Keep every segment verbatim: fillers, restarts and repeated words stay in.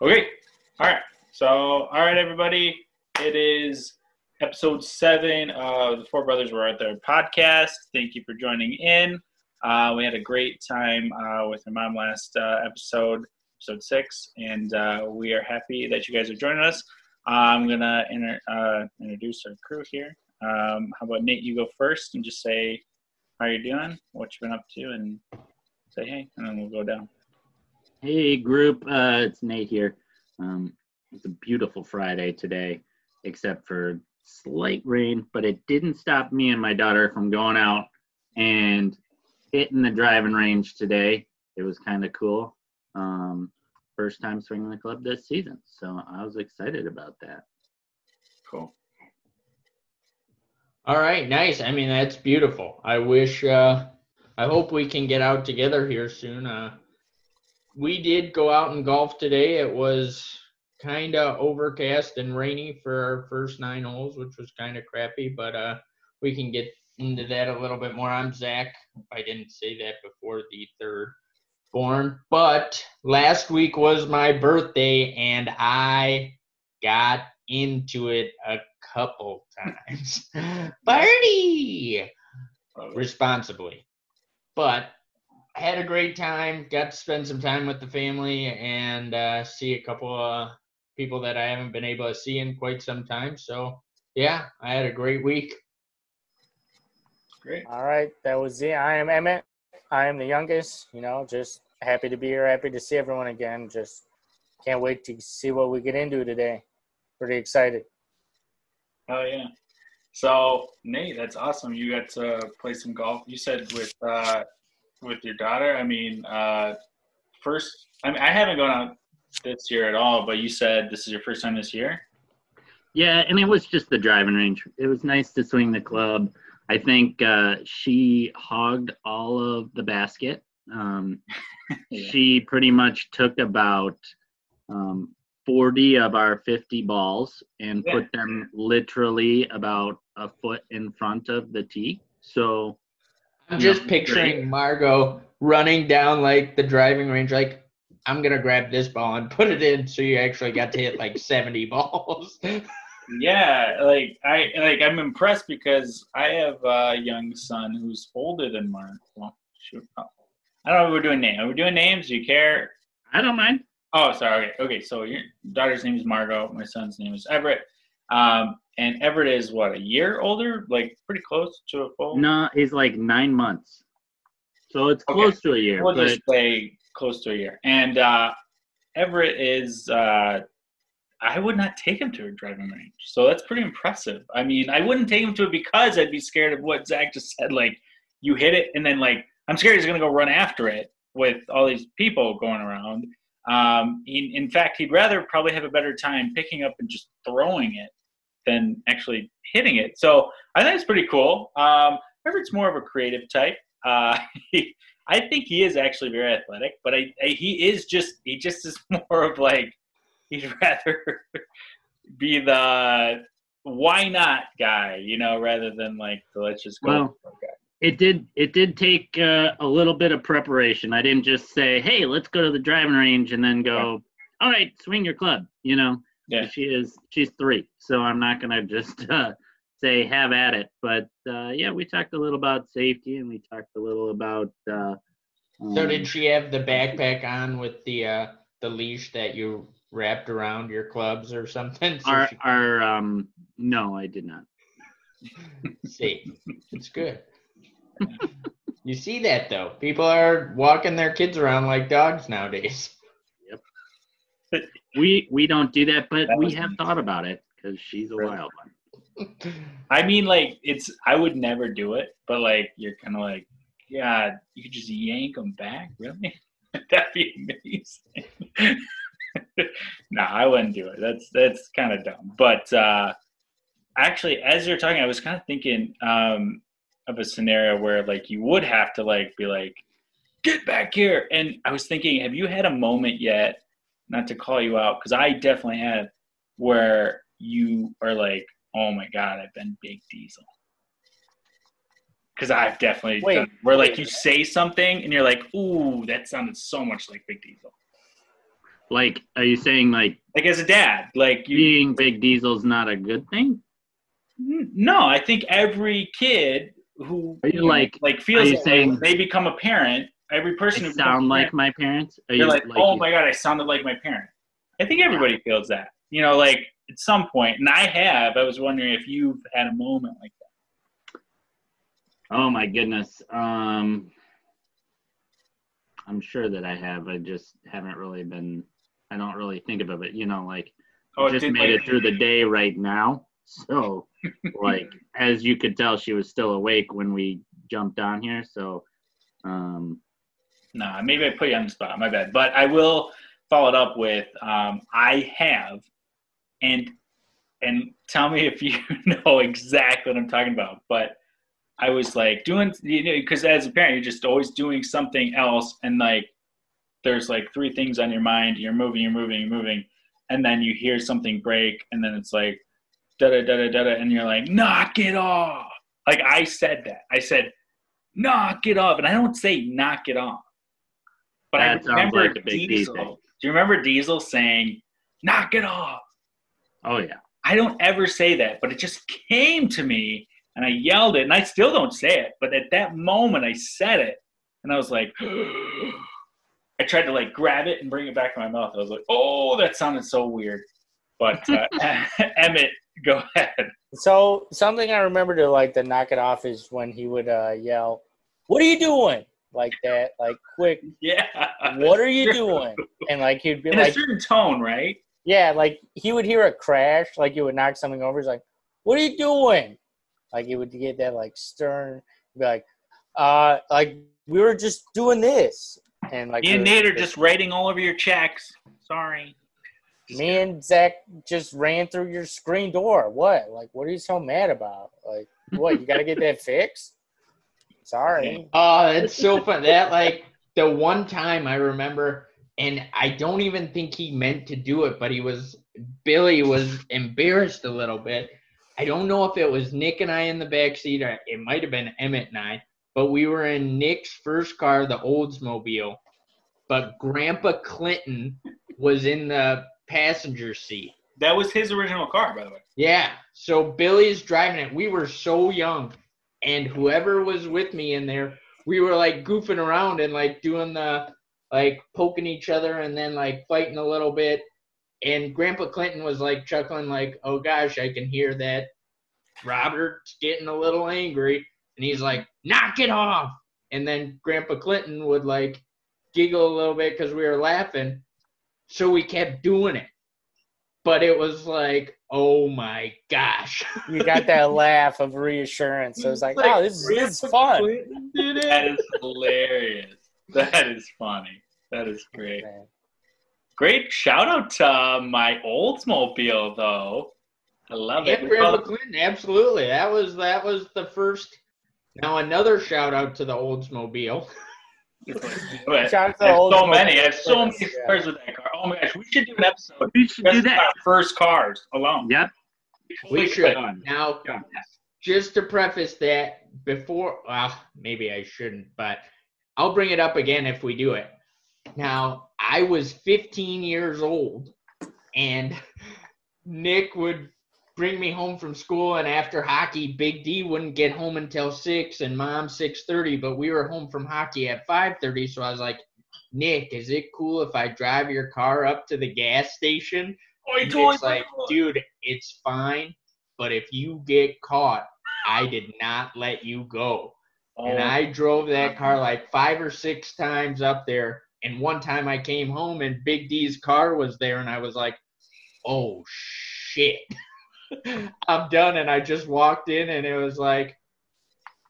Okay. All right. So, all right, everybody. It is episode seven of The Four Brothers Were Out There podcast. Thank you for joining in. Uh, we had a great time uh, with my mom last uh, episode, episode six, and uh, we are happy that you guys are joining us. Uh, I'm going to inter- uh, introduce our crew here. Um, how about, Nate, you go first and just say how you're doing, what you've been up to, and say hey, and then we'll go down. Hey, group. Uh, it's Nate here. Um, it's a beautiful Friday today, except for slight rain, but it didn't stop me and my daughter from going out and hitting the driving range today. It was kind of cool. Um, first time swinging the club this season, so I was excited about that. Cool. All right, nice. I mean, that's beautiful. I wish, uh, I hope we can get out together here soon. Uh, we did go out and golf today. It was kind of overcast and rainy for our first nine holes, which was kind of crappy, but uh, we can get into that a little bit more. I'm Zach. I didn't say that before the third born, but last week was my birthday, and I got into it a couple times. Party! Responsibly. But I had a great time, got to spend some time with the family, and uh, see a couple of people that I haven't been able to see in quite some time. So, yeah, I had a great week. Great. All right, that was it. I am Emmett. I am the youngest, you know, just happy to be here, happy to see everyone again. Just can't wait to see what we get into today. Pretty excited. Oh, yeah. So, Nate, that's awesome. You got to play some golf. You said with uh, with your daughter. I mean, uh, first – I mean, I haven't gone out this year at all, but you said this is your first time this year? Yeah, and it was just the driving range. It was nice to swing the club. I think uh, she hogged all of the basket. Um, yeah. She pretty much took about um, forty of our fifty balls and yeah. put them literally about a foot in front of the tee. So I'm just picturing Margo running down like the driving range, like, I'm going to grab this ball and put it in. So you actually got to hit like seventy balls. Yeah, like I like I'm impressed because I have a young son who's older than Mark. Well, shoot, oh. I don't know if we're doing names. Are we doing names? Do you care? I don't mind. Oh, sorry. Okay, okay. So your daughter's name is Margo. My son's name is Everett. Um, and Everett is what, a year older? Like pretty close to a full. No, he's like nine months. So it's close okay. to a year. We'll but... just say close to a year. And uh, Everett is. Uh, I would not take him to a driving range. So that's pretty impressive. I mean, I wouldn't take him to it because I'd be scared of what Zach just said. Like, you hit it, and then, like, I'm scared he's going to go run after it with all these people going around. Um, he, in fact, he'd rather probably have a better time picking up and just throwing it than actually hitting it. So I think it's pretty cool. Um, Everett's more of a creative type. Uh, he, I think he is actually very athletic, but I, I, he is just he just is more of, like, he'd rather be the why not guy, you know, rather than like the let's just go. Well, okay. It did it did take uh, a little bit of preparation. I didn't just say, hey, let's go to the driving range and then go, all right, swing your club, you know. Yeah. She is she's three, so I'm not going to just uh, say have at it. But, uh, yeah, we talked a little about safety and we talked a little about uh, – um, So did she have the backpack on with the uh, the leash that you – wrapped around your clubs or something? So our, she... our, um, no, I did not. See, it's good. You see that, though. People are walking their kids around like dogs nowadays. Yep. We we don't do that, but that we have thought about it because she's a wild one. I mean, like, it's, I would never do it, but, like, you're kind of like, yeah, you could just yank them back, really? That'd be amazing. No, I wouldn't do it. That's that's kind of dumb. But uh, actually, as you're talking, I was kind of thinking um, of a scenario where, like, you would have to, like, be like, get back here. And I was thinking, have you had a moment yet, not to call you out, because I definitely had, where you are like, oh, my God, I've been Big Diesel. Because I've definitely wait, done, where, like, wait. you say something, and you're like, ooh, that sounded so much like Big Diesel. Like, are you saying, like... Like, as a dad, like... You, being Big Diesel's not a good thing? No, I think every kid who... Are you, you like... Like, feels like saying, they become a parent. Every person who... sound like parent, my parents? Are they're you like, like, oh, you? My God, I sounded like my parent. I think everybody yeah. feels that. You know, like, at some point, and I have, I was wondering if you've had a moment like that. Oh, my goodness. Um... I'm sure that I have. I just haven't really been, I don't really think of it, but, you know, like, oh, I just dude, made like, it through the day right now. So, like, as you could tell, she was still awake when we jumped on here. So, um, nah, maybe I put you on the spot. My bad. But I will follow it up with, um, I have, and, and tell me if you know exactly what I'm talking about, but I was like doing, you know, because as a parent, you're just always doing something else. And like, there's like three things on your mind. You're moving, you're moving, you're moving. And then you hear something break. And then it's like, da da da da da. And you're like, knock it off. Like I said that. I said, knock it off. And I don't say knock it off. But that I remember like Diesel. Do you remember Diesel saying, knock it off? Oh, yeah. I don't ever say that, but it just came to me. And I yelled it, and I still don't say it. But at that moment, I said it, and I was like, I tried to like grab it and bring it back to my mouth. I was like, oh, that sounded so weird. But uh, Emmett, go ahead. So something I remember to like to knock it off is when he would uh, yell, "What are you doing?" Like that, like quick. Yeah. What are you doing? And like he'd be in like a certain tone, right? Yeah, like he would hear a crash, like you would knock something over. He's like, "What are you doing?" Like, it would get that, like, stern, be like, uh, like, we were just doing this. And, like, me and Nate are just writing all over your checks. Sorry. Me and Zach just ran through your screen door. What? Like, what are you so mad about? Like, what, you got to get that fixed? Sorry. Oh, that's so fun. That, like, the one time I remember, and I don't even think he meant to do it, but he was, Billy was embarrassed a little bit. I don't know if it was Nick and I in the backseat, or it might have been Emmett and I, but we were in Nick's first car, the Oldsmobile, but Grandpa Clinton was in the passenger seat. That was his original car, by the way. Yeah, so Billy's driving it. We were so young, and whoever was with me in there, we were, like, goofing around and, like, doing the, like, poking each other and then, like, fighting a little bit. And Grandpa Clinton was, like, chuckling, like, oh, gosh, I can hear that Robert's getting a little angry. And he's like, knock it off. And then Grandpa Clinton would, like, giggle a little bit because we were laughing. So we kept doing it. But it was like, oh, my gosh. You got that laugh of reassurance. So it was like, like, oh, this, this is fun. Did it. That is hilarious. That is funny. That is great. Man. Great shout-out to my Oldsmobile, though. I love yeah, it. Yeah, Grandpa Clinton, absolutely. That was that was the first. Now another shout-out to the Oldsmobile. Shout out to the Oldsmobile. So many. I have so many cars with that car. Oh, my gosh. We should do an episode. We should do that. Our first cars alone. Yep. We, we should. should. Now, just to preface that, before well, – maybe I shouldn't, but I'll bring it up again if we do it. Now – I was fifteen years old, and Nick would bring me home from school, and after hockey, Big D wouldn't get home until six, and Mom six thirty, but we were home from hockey at five thirty, so I was like, Nick, is it cool if I drive your car up to the gas station? Oh, Nick's totally like, dude, it's fine, but if you get caught, I did not let you go. Oh. And I drove that car like five or six times up there. And one time I came home and Big D's car was there and I was like, oh, shit, I'm done. And I just walked in and it was like,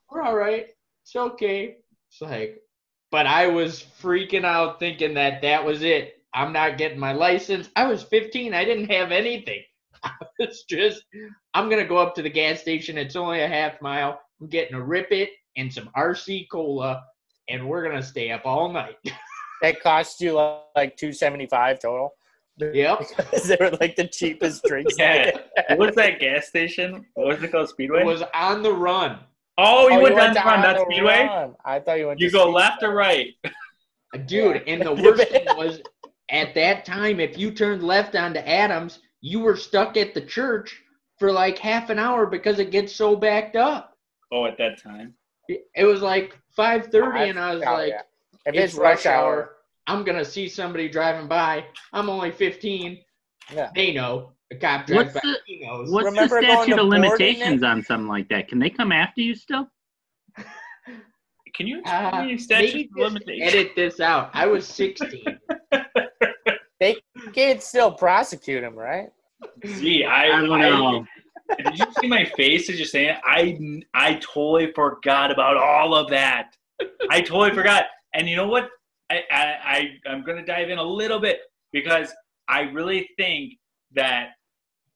we're all right. It's okay. It's like, but I was freaking out thinking that that was it. I'm not getting my license. I was fifteen. I didn't have anything. I was just, I'm going to go up to the gas station. It's only a half mile. I'm getting a Rip It and some R C Cola and we're going to stay up all night. That cost you like, like two seventy-five total. Yep. They were like the cheapest drinks. Yeah. What was that gas station? What was it called? Speedway? It was On the Run. Oh, you oh, went, went down on, on the Speedway? Run. I thought you went. You to go Speedway. Left or right? Dude, and the worst thing was at that time, if you turned left onto Adams, you were stuck at the church for like half an hour because it gets so backed up. Oh, at that time? It was like five thirty, and I was oh, like, yeah. if it's, it's rush hour, hour, I'm going to see somebody driving by. I'm only fifteen. Yeah. They know. The cop drives what's by. The, he knows. What's Remember the statute of limitations on something like that? Can they come after you still? Can you explain uh, the statute of limitations? Edit this out. I was sixteen. They can't still prosecute him, right? See, I, I don't know. I, did you see my face as you're saying it? I, I totally forgot about all of that. I totally forgot. And you know what? I, I, I, I'm going to dive in a little bit because I really think that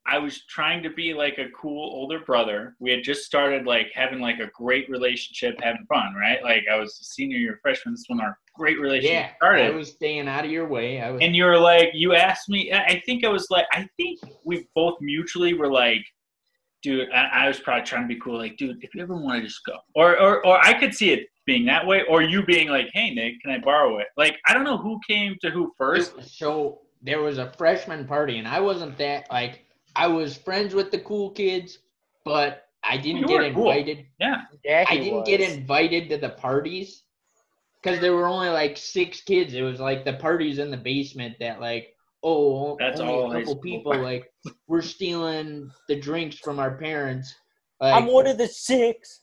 I was trying to be like a cool older brother. We had just started like having like a great relationship, having fun, right? Like I was a senior year, freshman. That's when our great relationship yeah, started. I was staying out of your way. I was- and you were like, you asked me, I think I was like, I think we both mutually were like, dude, I, I was probably trying to be cool. Like, dude, if you ever want to just go, or, or, or I could see it being that way. Or you being like, hey Nick, can I borrow it? Like, I don't know who came to who first. So there was a freshman party and I wasn't that like, I was friends with the cool kids, but I didn't you get invited. Cool. Yeah, yeah I didn't was. get invited to the parties because there were only like six kids. It was like the parties in the basement that like, oh, that's only all a couple people like we're stealing the drinks from our parents. Like, I'm one of the six.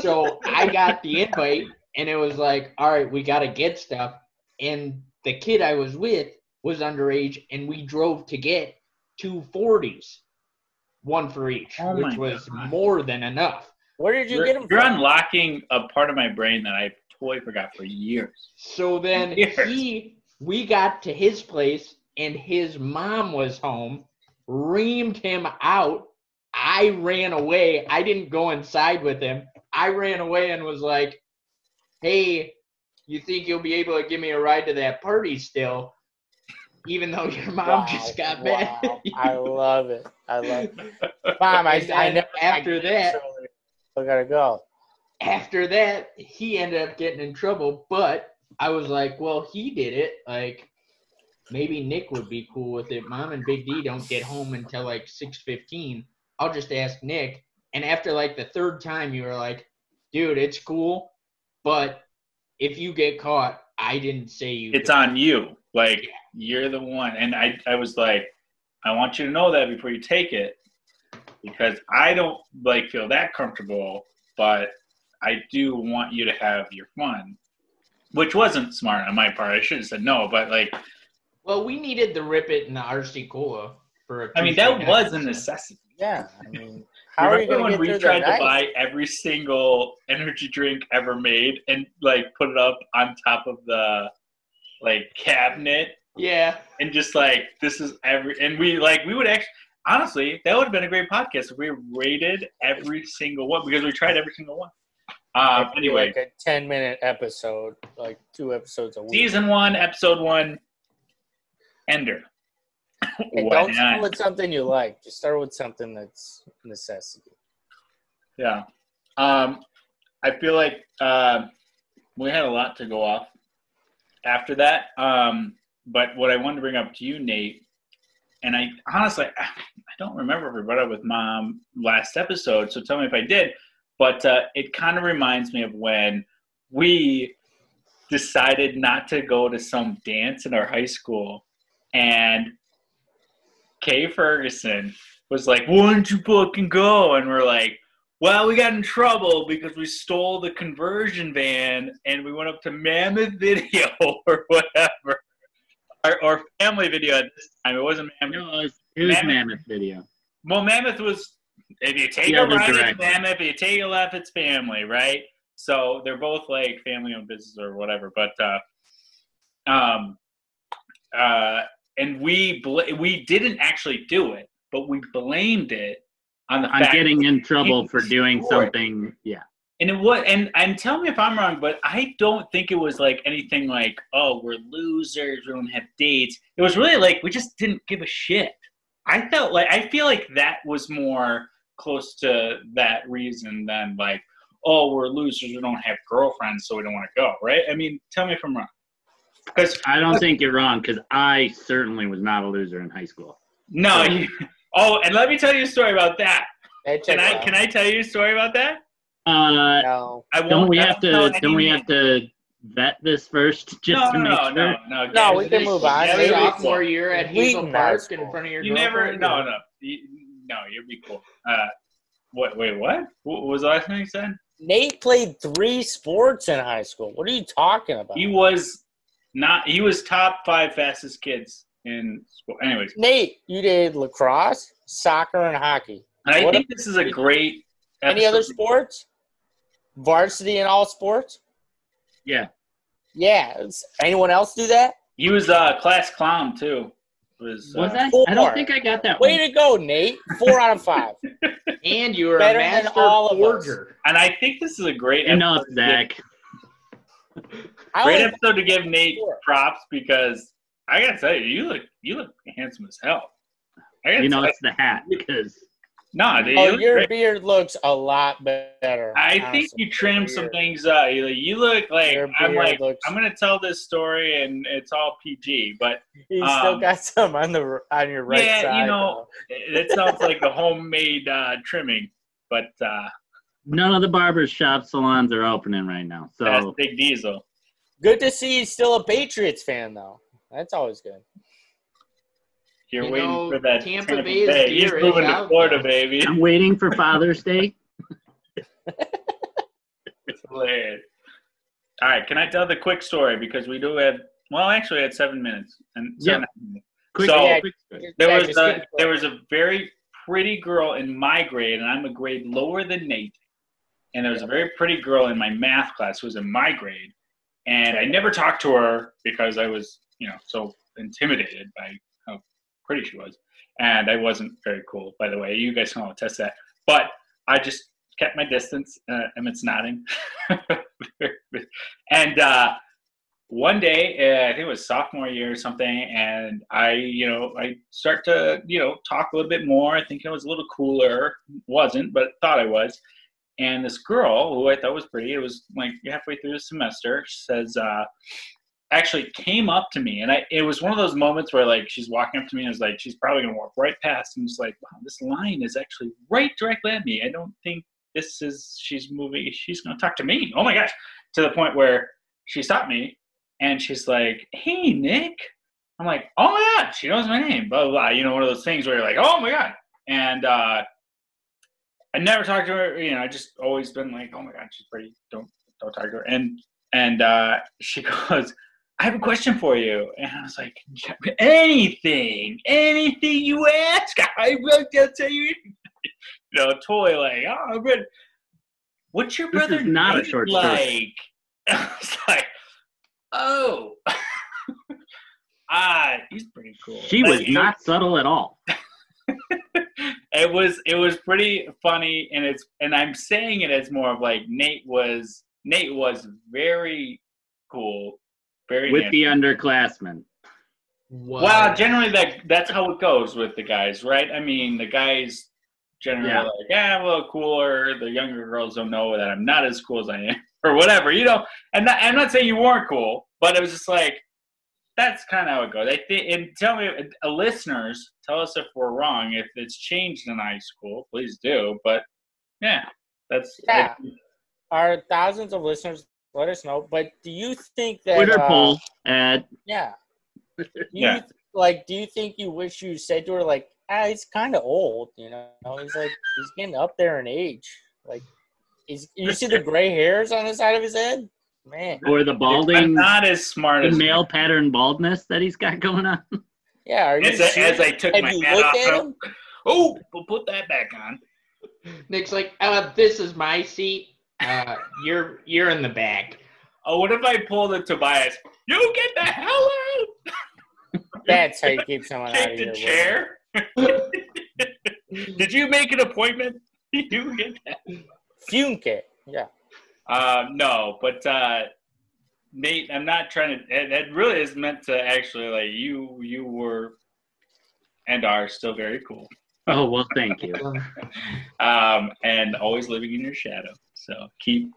So I got the invite, and it was like, all right, we got to get stuff. And the kid I was with was underage, and we drove to get two forties, one for each, oh which was God. more than enough. Where did you you're, get them from? You're unlocking a part of my brain that I totally forgot for years. So then years. he, we got to his place, and his mom was home, reamed him out. I ran away. I didn't go inside with him. I ran away and was like, hey, you think you'll be able to give me a ride to that party still? Even though your mom wow, just got mad. Wow. I love it. I love it. Mom, I, I know. After I, that, I gotta go. After that, he ended up getting in trouble, but I was like, well, he did it. Like, maybe Nick would be cool with it. Mom and Big D don't get home until like six fifteen. I'll just ask Nick. And after like the third time, you were like, dude, it's cool, but if you get caught, I didn't say you. It's on you. Like, you're the one. And I, I was like, I want you to know that before you take it, because I don't, like, feel that comfortable, but I do want you to have your fun, which wasn't smart on my part. I should have said no, but, like. Well, we needed the Rip It and the R C Cola for a I mean, that was a necessity. Yeah. I mean, how are you going to get through that? Remember when we tried to buy every single energy drink ever made and, like, put it up on top of the, like, cabinet? Yeah. And just like, this is every, and we like, we would actually, honestly, that would have been a great podcast if we rated every single one, because we tried every single one. Um, anyway. Like a ten minute episode, like two episodes a week. Season one, episode one, ender. Hey, don't start with something you like. Just start with something that's necessity. Yeah. Um, I feel like uh, we had a lot to go off after that. Um, But what I wanted to bring up to you, Nate, and I honestly, I don't remember if we brought up with Mom last episode, so tell me if I did, but uh, it kind of reminds me of when we decided not to go to some dance in our high school, and Kay Ferguson was like, why don't you fucking go? And we're like, well, we got in trouble because we stole the conversion van, and we went up to Mammoth Video or whatever. Our, our family video at this time. It wasn't Mammoth. No, it was, it was Mammoth. Mammoth Video. Well, Mammoth was, if you take yeah, a right, it's Mammoth. If you take a left, it's family, right? So they're both like family-owned business or whatever. But, uh, um, uh, and we bl- we didn't actually do it, but we blamed it on the I'm fact getting that in trouble for doing something. Yeah. And it was, and, and tell me if I'm wrong, but I don't think it was like anything like, oh, we're losers, we don't have dates. It was really like we just didn't give a shit. I felt like I feel like that was more close to that reason than like, oh, we're losers, we don't have girlfriends, so we don't want to go, right? I mean, tell me if I'm wrong. I don't think you're wrong, because I certainly was not a loser in high school. No. So. You, oh, and let me tell you a story about that. Can I, can I tell you a story about that? Uh, no. I won't, don't we have to don't anything. we have to vet this first? Just no, to no, make sure? no, no, no. No, we can move on. Every sophomore year at Hazel Park in front of your. You never. No, no, you, no. You'll be cool. Uh, what? Wait, what? What was the last thing you said? Nate played three sports in high school. What are you talking about? He was not. He was top five fastest kids in school. Anyways, Nate, you did lacrosse, soccer, and hockey. And I what think a, this is a great. Episode. Any other sports? Varsity in all sports? Yeah. Yeah. Does anyone else do that? He was a uh, class clown, too. Was, uh, was that? Four. I don't think I got that Way one. to go, Nate. Four out of five. And you were Better a master all forger. And I think this is a great Enough, episode. Enough, Zach. Great episode to give Nate four. props, because I got to tell you, you look, you look handsome as hell. You know, it's you. the hat, because – No, dude, oh, your great. beard looks a lot better. I honestly. think you trimmed some things up. You look like I'm like looks... I'm gonna tell this story, and it's all P G. But you um, still got some on the on your right yeah, side. Yeah, you know, it sounds like the homemade uh, trimming. But uh, none of the barbershop salons are opening right now. So that's Big Diesel. Good to see you still a Patriots fan, though. That's always good. You're you waiting know, for that Tampa, Tampa Bay. Bay. He's moving to Florida, there. baby. I'm waiting for Father's Day. It's hilarious. All right, can I tell the quick story? Because we do have – well, actually, I had seven minutes. And seven yep. minutes. Quick, so yeah, there, was a, there was a very pretty girl in my grade, and I'm a grade lower than Nate. And there was yeah. a very pretty girl in my math class who was in my grade. And I never talked to her because I was, you know, so intimidated by – pretty she was, and I wasn't very cool, by the way. You guys can all attest that. But I just kept my distance. Uh, Emmett's nodding. And uh, one day, uh, I think it was sophomore year or something, and I, you know, I start to, you know, talk a little bit more. I think I was a little cooler. Wasn't, but thought I was. And this girl, who I thought was pretty, it was like halfway through the semester, she says, uh, actually came up to me, and I it was one of those moments where, like, she's walking up to me, and I was like, she's probably gonna walk right past, and it's like, wow, this line is actually right directly at me. I don't think this is she's moving she's gonna talk to me. Oh my gosh. To the point where she stopped me, and she's like, hey, Nick. I'm like, oh my god, she knows my name, blah blah blah. You know, one of those things where you're like, oh my god. And uh I never talked to her, you know, I just always been like, oh my god, she's pretty, don't don't talk to her. And and uh she goes, I have a question for you. And I was like, anything, anything you ask, I will tell you. You know, totally like, oh, but what's your brother this is not a short like? Story. I was like, oh, ah, he's pretty cool. She like, was not was, subtle at all. It was, it was pretty funny, and it's, and I'm saying it as more of like Nate was, Nate was very cool. Very with handsome. The underclassmen. Wow. Well, generally that that's how it goes with the guys, right? I mean, the guys generally yeah. are like, yeah, I'm a little cooler. The younger girls don't know that I'm not as cool as I am, or whatever, you know. And that, I'm not saying you weren't cool, but it was just like, that's kind of how it goes. I think. And tell me, uh, listeners, tell us if we're wrong. If it's changed in high school, please do. But yeah, that's yeah. It. Our thousands of listeners. Let us know. But do you think that Twitter uh, poll ad? Yeah. Do you yeah. Th- like, do you think you wish you said to her, like, ah, he's kind of old, you know? He's like, he's getting up there in age. Like, is you see the gray hairs on the side of his head, man? Or the balding? I'm not as smart the as male me. pattern baldness that he's got going on. Yeah. Are you sure? As I took Have my hat off. At him? Oh, we'll put that back on. Nick's like, uh, this is my seat. Uh, you're you're in the back. Oh, what if I pull the Tobias? You get the hell out! That's how you keep someone Take out of the your chair. Did you make an appointment? You get that. Funke, yeah. Uh, no, but uh, Nate, I'm not trying to. That really is meant to actually like you. You were and are still very cool. Oh, well, thank you. um, and always living in your shadow. So keep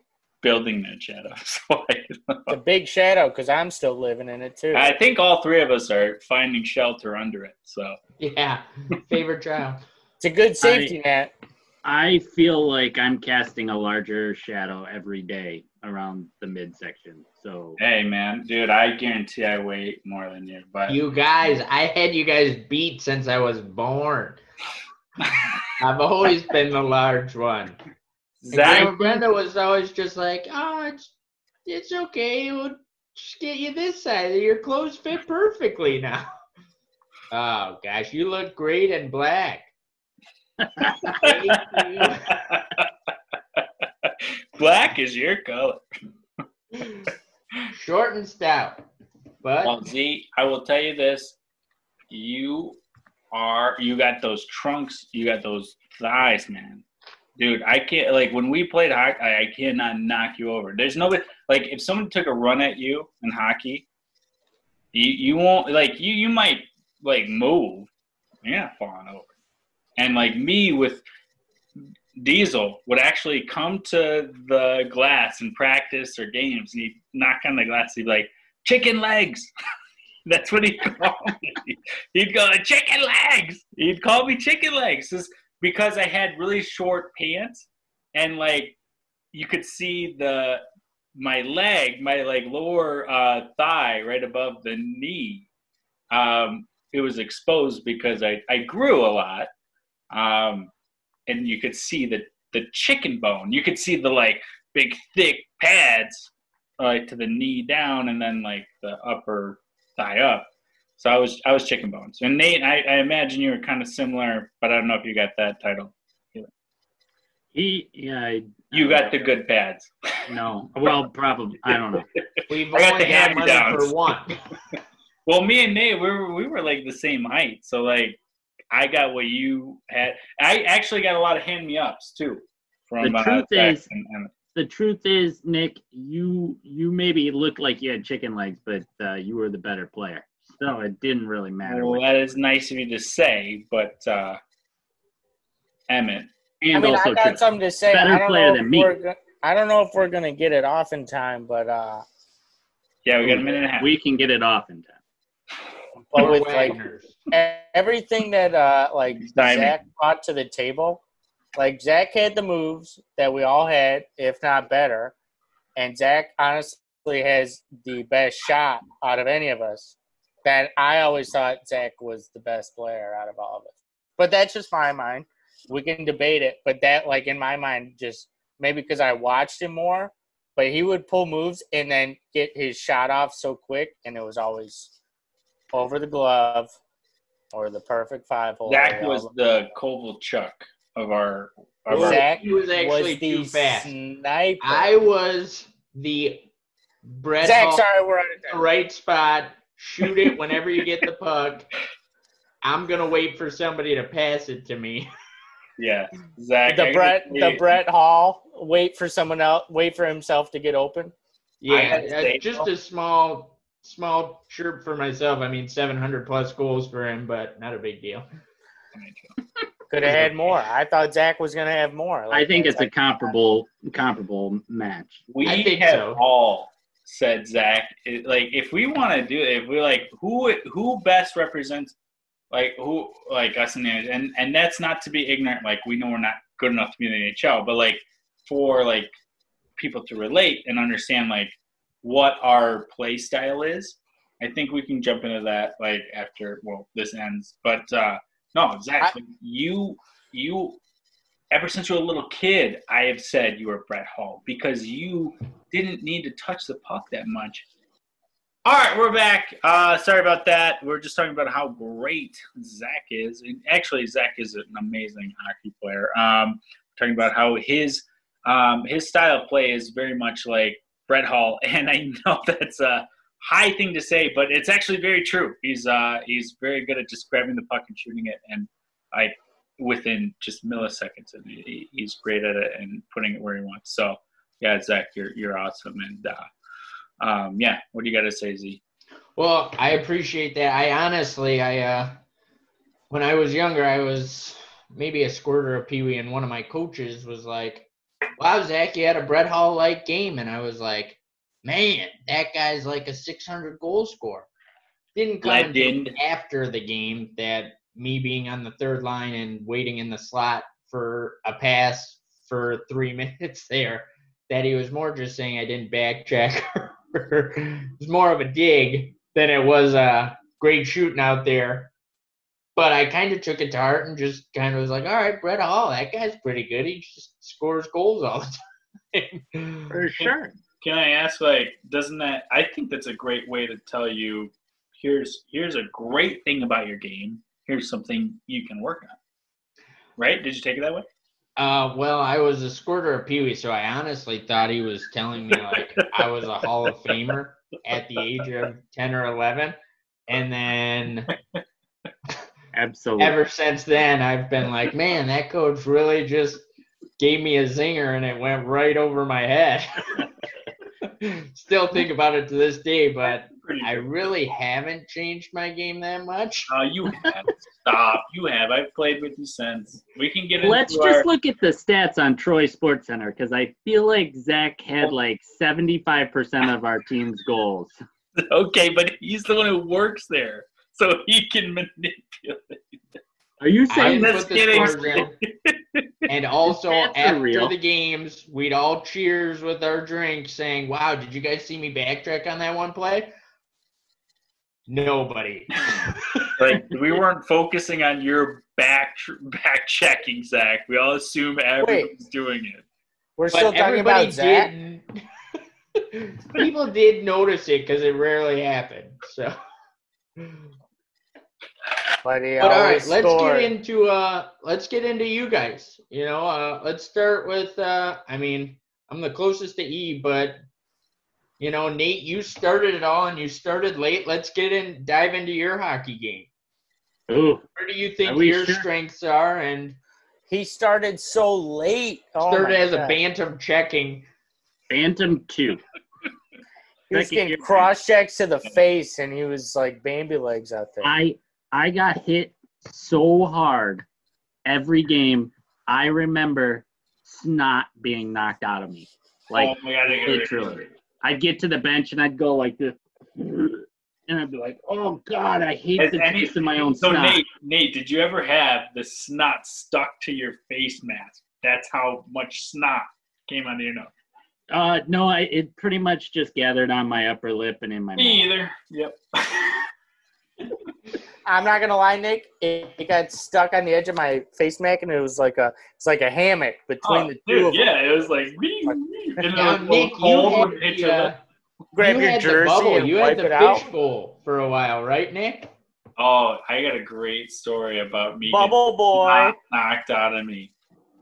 building that shadow. So it's a big shadow because I'm still living in it too. I think all three of us are finding shelter under it. So yeah, favorite child. It's a good safety I, net. I feel like I'm casting a larger shadow every day around the midsection. So hey, man, dude, I guarantee I weigh more than you. But you guys, I had you guys beat since I was born. I've always been the large one. Zach, Brenda was always just like, oh, it's it's okay. We'll just get you this size. Your clothes fit perfectly now. Oh gosh, you look great in black. Black is your color. Short and stout. But well, Z, I will tell you this: you are you got those trunks, you got those thighs, man. Dude, I can't, like, when we played hockey, I cannot knock you over. There's nobody, like, if someone took a run at you in hockey, you, you won't, like, you, you might, like, move. You're not falling over. And, like, me with Diesel would actually come to the glass in practice or games, and he'd knock on the glass, he'd be like, chicken legs. That's what he'd call me. He'd go, chicken legs. He'd call me chicken legs. Just, because I had really short pants and, like, you could see the my leg, my, like, lower uh, thigh right above the knee. Um, it was exposed because I, I grew a lot. Um, and you could see the, the chicken bone. You could see the, like, big, thick pads uh, to the knee down and then, like, the upper thigh up. So I was I was chicken bones. And Nate, I, I imagine you were kind of similar, but I don't know if you got that title. Either. He, yeah, I, you I got the good pads. No, well, probably I don't know. We've I got the hand downs for one. Well, me and Nate, we were we were like the same height, so like I got what you had. I actually got a lot of hand me ups too. From the truth uh, is, and, and, the truth is, Nick, you you maybe looked like you had chicken legs, but uh, you were the better player. No, it didn't really matter. Well, that is nice of you to say, but uh, Emmett. I mean, I got something to say. Better player than me. I don't know if we're going to get it off in time, but. Uh, yeah, we got a minute and a half. We can get it off in time. But with like everything that uh, like Zach brought to the table, like Zach had the moves that we all had, if not better, and Zach honestly has the best shot out of any of us. That I always thought Zach was the best player out of all of us. But that's just my mind. We can debate it. But that, like, in my mind, just maybe because I watched him more, but he would pull moves and then get his shot off so quick, and it was always over the glove or the perfect five-hole. Zach was the Kovalchuk of our of Zach our, was actually was too fast. Sniper. I was the Brett Zach, Hull, sorry, we're out of time. Right spot. Shoot it whenever you get the puck. I'm gonna wait for somebody to pass it to me. Yeah, Zach. The Brett, the Brett Hull. Wait for someone else. Wait for himself to get open. Yeah, just a small, small chirp for myself. I mean, seven hundred plus goals for him, but not a big deal. Could have had more. I thought Zach was gonna have more. Like, I think it's like, a comparable, comparable match. We I think have so. all. Said Zach, it, like if we want to do it, if we like who who best represents like who like us in the and and that's not to be ignorant. Like we know we're not good enough to be in the N H L, but like for like people to relate and understand like what our play style is. I think we can jump into that like after well this ends. But uh, no, Zach, I, like, you you ever since you were a little kid, I have said you were Brett Hull because you. Didn't need to touch the puck that much. All right, we're back. Uh, sorry about that. We're just talking about how great Zach is. And actually, Zach is an amazing hockey player. Um, talking about how his um, his style of play is very much like Brett Hull, and I know that's a high thing to say, but it's actually very true. He's uh, he's very good at just grabbing the puck and shooting it, and I within just milliseconds, and he, he's great at it and putting it where he wants. So. Yeah, Zach, you're you're awesome, and uh, um, yeah. What do you got to say, Z? Well, I appreciate that. I honestly, I uh, when I was younger, I was maybe a squirter of peewee, and one of my coaches was like, wow, Zach, you had a Brett Hull-like game. And I was like, man, that guy's like a six hundred goal scorer. Didn't come in after the game that me being on the third line and waiting in the slot for a pass for three minutes there, that he was more just saying I didn't back check. It was more of a dig than it was a great shooting out there. But I kind of took it to heart and just kind of was like, all right, Brett Hull, that guy's pretty good. He just scores goals all the time. For sure. Can I ask, like, doesn't that – I think that's a great way to tell you – Here's here's a great thing about your game. Here's something you can work on. Right? Did you take it that way? Uh, well, I was a squirter of Pee Wee, so I honestly thought he was telling me, like, I was a Hall of Famer at the age of ten or eleven. And then absolutely. Ever since then, I've been like, man, that coach really just gave me a zinger, and it went right over my head. Still think about it to this day, but I really haven't changed my game that much. Oh, uh, you have. Stop. You have. I've played with you since. We can get into Let's our... just look at the stats on Troy Sports Center, because I feel like Zach had like seventy-five percent of our team's goals. Okay, but he's the one who works there, so he can manipulate. Are you saying that's kidding? And also, after real. the games, we'd all cheers with our drinks saying, wow, did you guys see me backtrack on that one play? Nobody. Like, we weren't focusing on your back back checking, Zach. We all assume everyone's Wait, doing it. We're but still talking about Zach. People did notice it because it rarely happened. So, but, he but all right, scored. let's get into uh, let's get into you guys. You know, uh, let's start with. Uh, I mean, I'm the closest to E, but. You know, Nate, you started it all, and you started late. Let's get in, dive into your hockey game. Ooh, where do you think your sure? strengths are? And he started so late. Started oh as God. a bantam checking. Bantam two. He was getting cross checks to the face, and he was like Bambi legs out there. I I got hit so hard every game. I remember snot being knocked out of me. Like oh my God, literally. I'd get to the bench and I'd go like this, and I'd be like, "Oh God, I hate Has the taste any, of my own so snot." So Nate, Nate, did you ever have the snot stuck to your face mask? That's how much snot came onto your nose. Uh, no, I it pretty much just gathered on my upper lip and in my Me mouth. Me either. Yep. I'm not gonna lie, Nick. It, it got stuck on the edge of my face mask, and it was like a it's like a hammock between oh, the two dude, of them. Yeah, it was like. Wee, wee. Now, Nick, you had the, uh, grab you your had jersey the bubble. And you wipe had the fishbowl for a while, right, Nick? Oh, I got a great story about me bubble boy knocked, knocked out of me.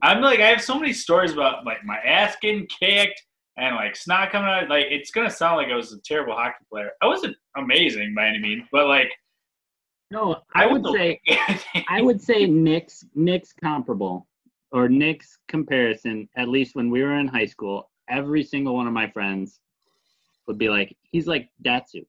I'm like, I have so many stories about like my ass getting kicked and like snot coming out. Like, it's gonna sound like I was a terrible hockey player. I wasn't amazing by any means, but like, no, I, I would say, I would say Nick's Nick's comparable or Nick's comparison. At least when we were in high school. Every single one of my friends would be like, he's like Datsyuk.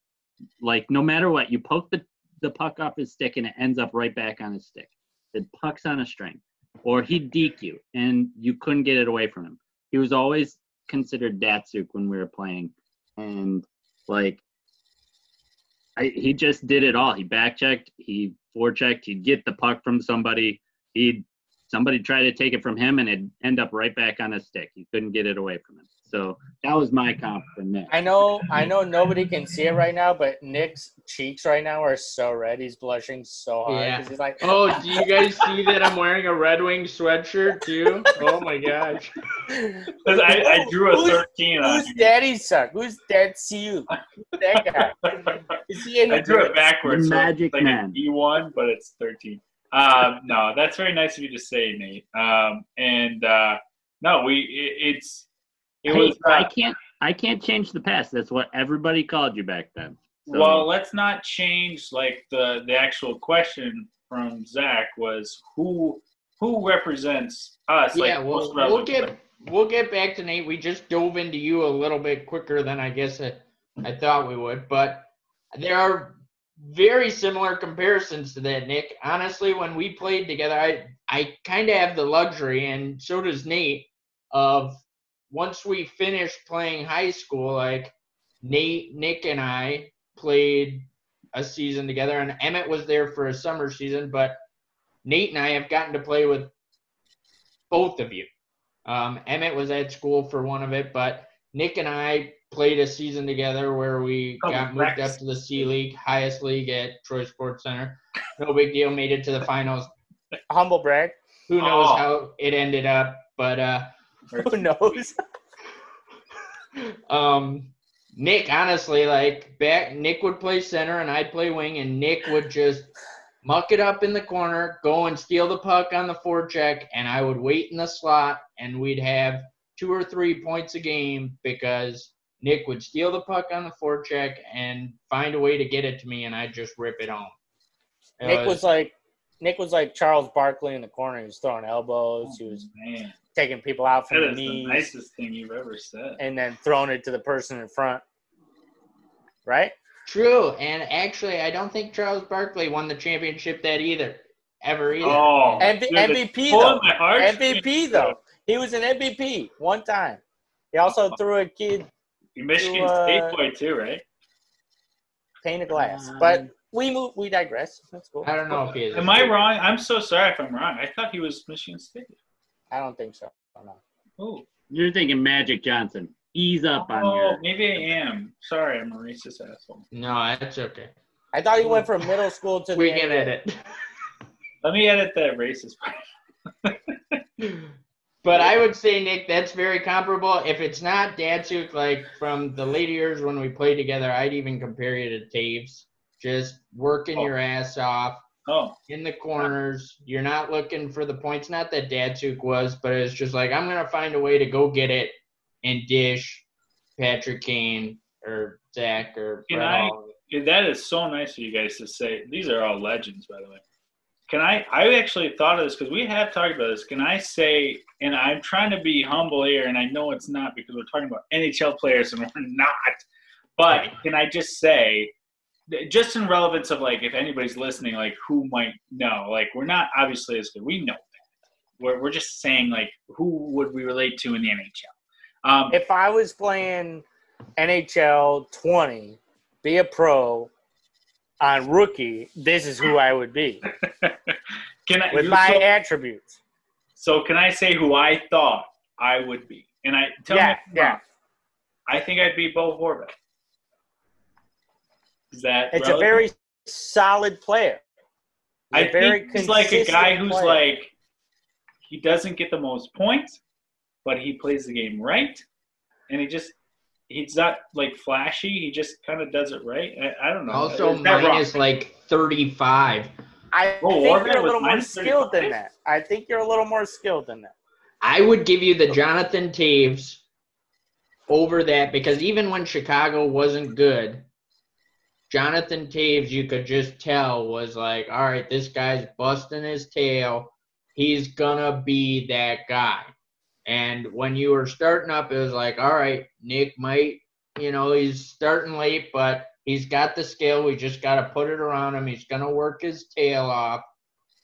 Like, no matter what, you poke the, the puck off his stick and it ends up right back on his stick. The puck's on a string. Or he'd deke you, and you couldn't get it away from him. He was always considered Datsyuk when we were playing. And, like, I, he just did it all. He backchecked. He forechecked. He'd get the puck from somebody. He'd Somebody tried to take it from him, and it'd end up right back on his stick. You couldn't get it away from him. So that was my comp for Nick. I know, I know nobody can see it right now, but Nick's cheeks right now are so red. He's blushing so hard. Yeah. He's like, oh, do you guys see that I'm wearing a Red Wing sweatshirt, too? Oh, my gosh. I, I drew a thirteen on you. Who's Daddy Suck? Who's Dad See You? That guy. Is he in I drew it backwards. The Magic so it's like Man. E one, but it's thirteen. Um, no, that's very nice of you to say, Nate. Um, and uh, no, we it, it's it hey, was. Uh, I can't I can't change the past. That's what everybody called you back then. So. Well, let's not change like the, the actual question from Zach was who who represents us. Yeah, like, we'll, we'll get players. we'll get back to Nate. We just dove into you a little bit quicker than I guess I, I thought we would, but there are. Very similar comparisons to that, Nick. Honestly, when we played together, I I kind of have the luxury, and so does Nate, of once we finished playing high school, like Nate, Nick, and I played a season together, and Emmett was there for a summer season, but Nate and I have gotten to play with both of you. Um, Emmett was at school for one of it, but Nick and I played a season together where we oh, got moved up to the C League, highest league at Troy Sports Center. No big deal, made it to the finals. Humble brag. Who knows oh. how it ended up, but uh, who knows? um, Nick, honestly, like back, Nick would play center and I'd play wing, and Nick would just muck it up in the corner, go and steal the puck on the forecheck, and I would wait in the slot, and we'd have two or three points a game because Nick would steal the puck on the forecheck and find a way to get it to me, and I'd just rip it home. It Nick was, was like Nick was like Charles Barkley in the corner. He was throwing elbows. Oh, he was man. taking people out from that the knees. That is the nicest thing you've ever said. And then throwing it to the person in front. Right? True, and actually, I don't think Charles Barkley won the championship that either, ever either. Oh, M V P though. M V P though. He was an M V P one time. He also oh. threw a kid. You're Michigan to, State uh, boy too, right? Pane of glass, um, but we move. We digress. That's cool. I don't know if he is. Am I wrong? I'm so sorry if I'm wrong. I thought he was Michigan State. I don't think so. I don't know. Oh, you're thinking Magic Johnson. Ease up on oh, your... Oh, maybe I am. Sorry, I'm a racist asshole. No, that's okay. I thought he went from middle school to the We can edit. Let me edit that racist part. But I would say, Nick, that's very comparable. If it's not Datsyuk, like from the later years when we played together, I'd even compare you to Toews. Just working oh. your ass off. Oh. In the corners. You're not looking for the points. Not that Datsyuk was, but it's just like, I'm going to find a way to go get it and dish Patrick Kane or Zach or Brett Hull. That is so nice of you guys to say. These are all legends, by the way. Can I – I actually thought of this because we have talked about this. Can I say – and I'm trying to be humble here, and I know it's not because we're talking about N H L players and we're not. But can I just say, just in relevance of, like, if anybody's listening, like, who might know? Like, we're not obviously as good. We know that. We're, we're just saying, like, who would we relate to in the N H L? Um, if I was playing N H L twenty, be a pro on rookie, this is who I would be. Can I, with my so, attributes. So can I say who I thought I would be? And I tell yeah, me, yeah. I think I'd be Bo Horvat. Is that it's relevant? A very solid player. He's I a very think he's like a guy who's player. Like he doesn't get the most points. But he plays the game right, and he just – he's not, like, flashy. He just kind of does it right. I, I don't know. Also, minus, like, thirty-five. I oh, think Warman you're a little more skilled than that. I think you're a little more skilled than that. I would give you the Jonathan Toews over that because even when Chicago wasn't good, Jonathan Toews you could just tell was like, all right, this guy's busting his tail. He's going to be that guy. And when you were starting up, it was like, all right, Nick might, you know, he's starting late, but he's got the skill. We just got to put it around him. He's going to work his tail off.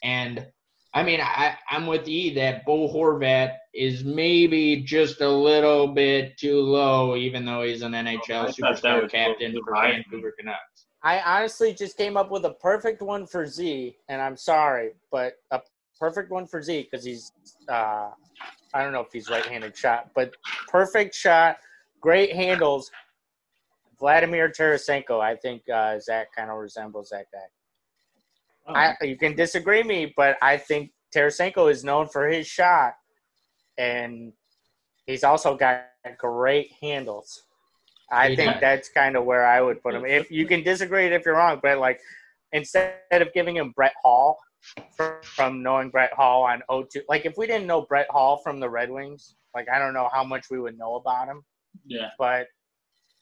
And, I mean, I, I'm with E that Bo Horvat is maybe just a little bit too low, even though he's an N H L superstar captain for Vancouver Canucks. I honestly just came up with a perfect one for Z, and I'm sorry, but a perfect one for Z because he's uh, – I don't know if he's right-handed shot, but perfect shot, great handles. Vladimir Tarasenko, I think uh, Zach kind of resembles that guy. Oh. I, you can disagree me, but I think Tarasenko is known for his shot, and he's also got great handles. I he think does. That's kind of where I would put him. If you can disagree it if you're wrong, but like instead of giving him Brett Hull, from knowing Brett Hull on oh two. Like, if we didn't know Brett Hull from the Red Wings, like, I don't know how much we would know about him. Yeah. But,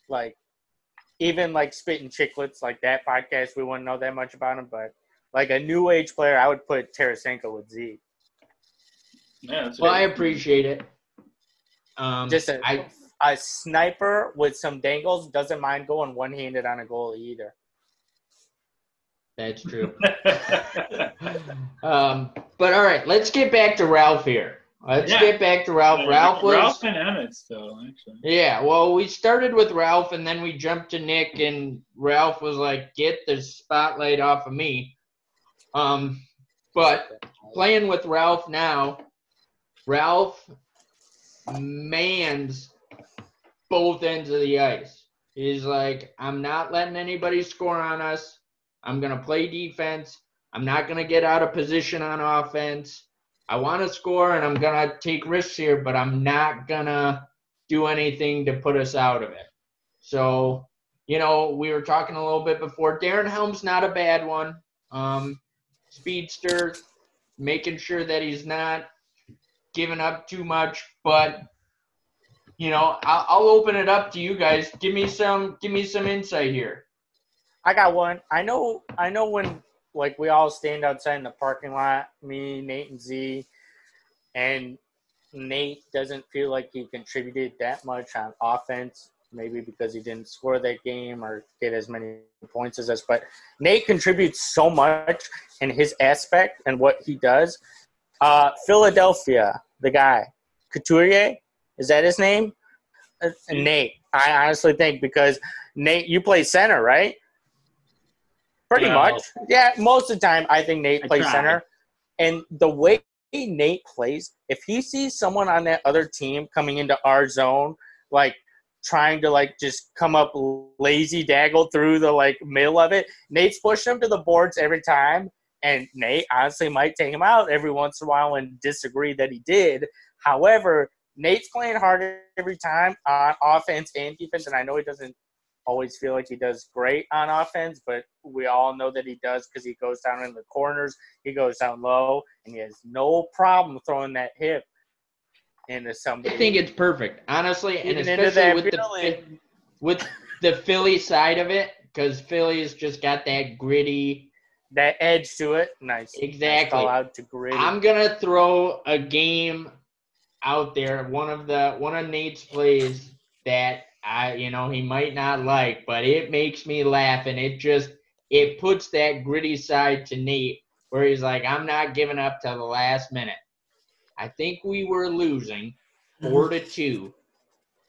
like, even, like, Spitting Chicklets, like that podcast, we wouldn't know that much about him. But, like, a new age player, I would put Tarasenko with Z. Yeah, that's well, I appreciate it. Um, Just a, I, a sniper with some dangles doesn't mind going one-handed on a goalie either. That's true. um, but, all right, let's get back to Ralph here. Let's yeah. get back to Ralph. Yeah, Ralph was Ralph and Emmett still, actually. Yeah, well, we started with Ralph, and then we jumped to Nick, and Ralph was like, "Get the spotlight off of me." Um, but playing with Ralph now, Ralph mans both ends of the ice. He's like, "I'm not letting anybody score on us. I'm gonna play defense. I'm not gonna get out of position on offense. I want to score, and I'm going to take risks here, but I'm not going to do anything to put us out of it." So, you know, we were talking a little bit before. Darren Helm's not a bad one. Um, speedster, making sure that he's not giving up too much. But, you know, I'll, I'll open it up to you guys. Give me some, give me some insight here. I got one. I know, I know when – like, we all stand outside in the parking lot, me, Nate, and Z, and Nate doesn't feel like he contributed that much on offense, maybe because he didn't score that game or get as many points as us. But Nate contributes so much in his aspect and what he does. Uh, Philadelphia, the guy, Couturier, is that his name? Uh, Nate, I honestly think, because, Nate, you play center, right? Pretty yeah, much. Yeah, most of the time I think Nate I plays try. center. And the way Nate plays, if he sees someone on that other team coming into our zone, like trying to like just come up lazy daggle through the like middle of it, Nate's pushing him to the boards every time. And Nate honestly might take him out every once in a while and disagree that he did. However, Nate's playing hard every time on offense and defense, and I know he doesn't always feel like he does great on offense, but we all know that he does because he goes down in the corners, he goes down low, and he has no problem throwing that hip into somebody. I think it's perfect, honestly, and especially with the, with the Philly side of it, because Philly's just got that gritty. That edge to it. Nice. Exactly. Out to gritty. I'm going to throw a game out there, one of the one of Nate's plays that – I, you know, he might not like, but it makes me laugh, and it just it puts that gritty side to Nate where he's like, "I'm not giving up till the last minute." I think we were losing four to two.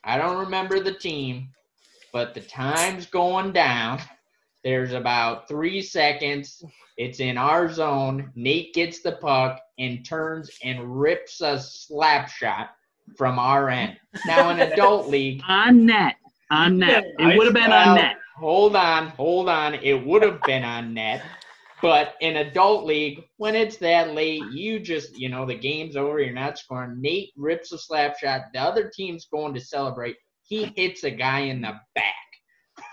I don't remember the team, but the time's going down. There's about three seconds. It's in our zone. Nate gets the puck and turns and rips a slap shot from our end. Now in adult league. On net. On net. It would have been well, on net. Hold on. Hold on. It would have been on net. But in adult league, when it's that late, you just, you know, the game's over. You're not scoring. Nate rips a slap shot. The other team's going to celebrate. He hits a guy in the back.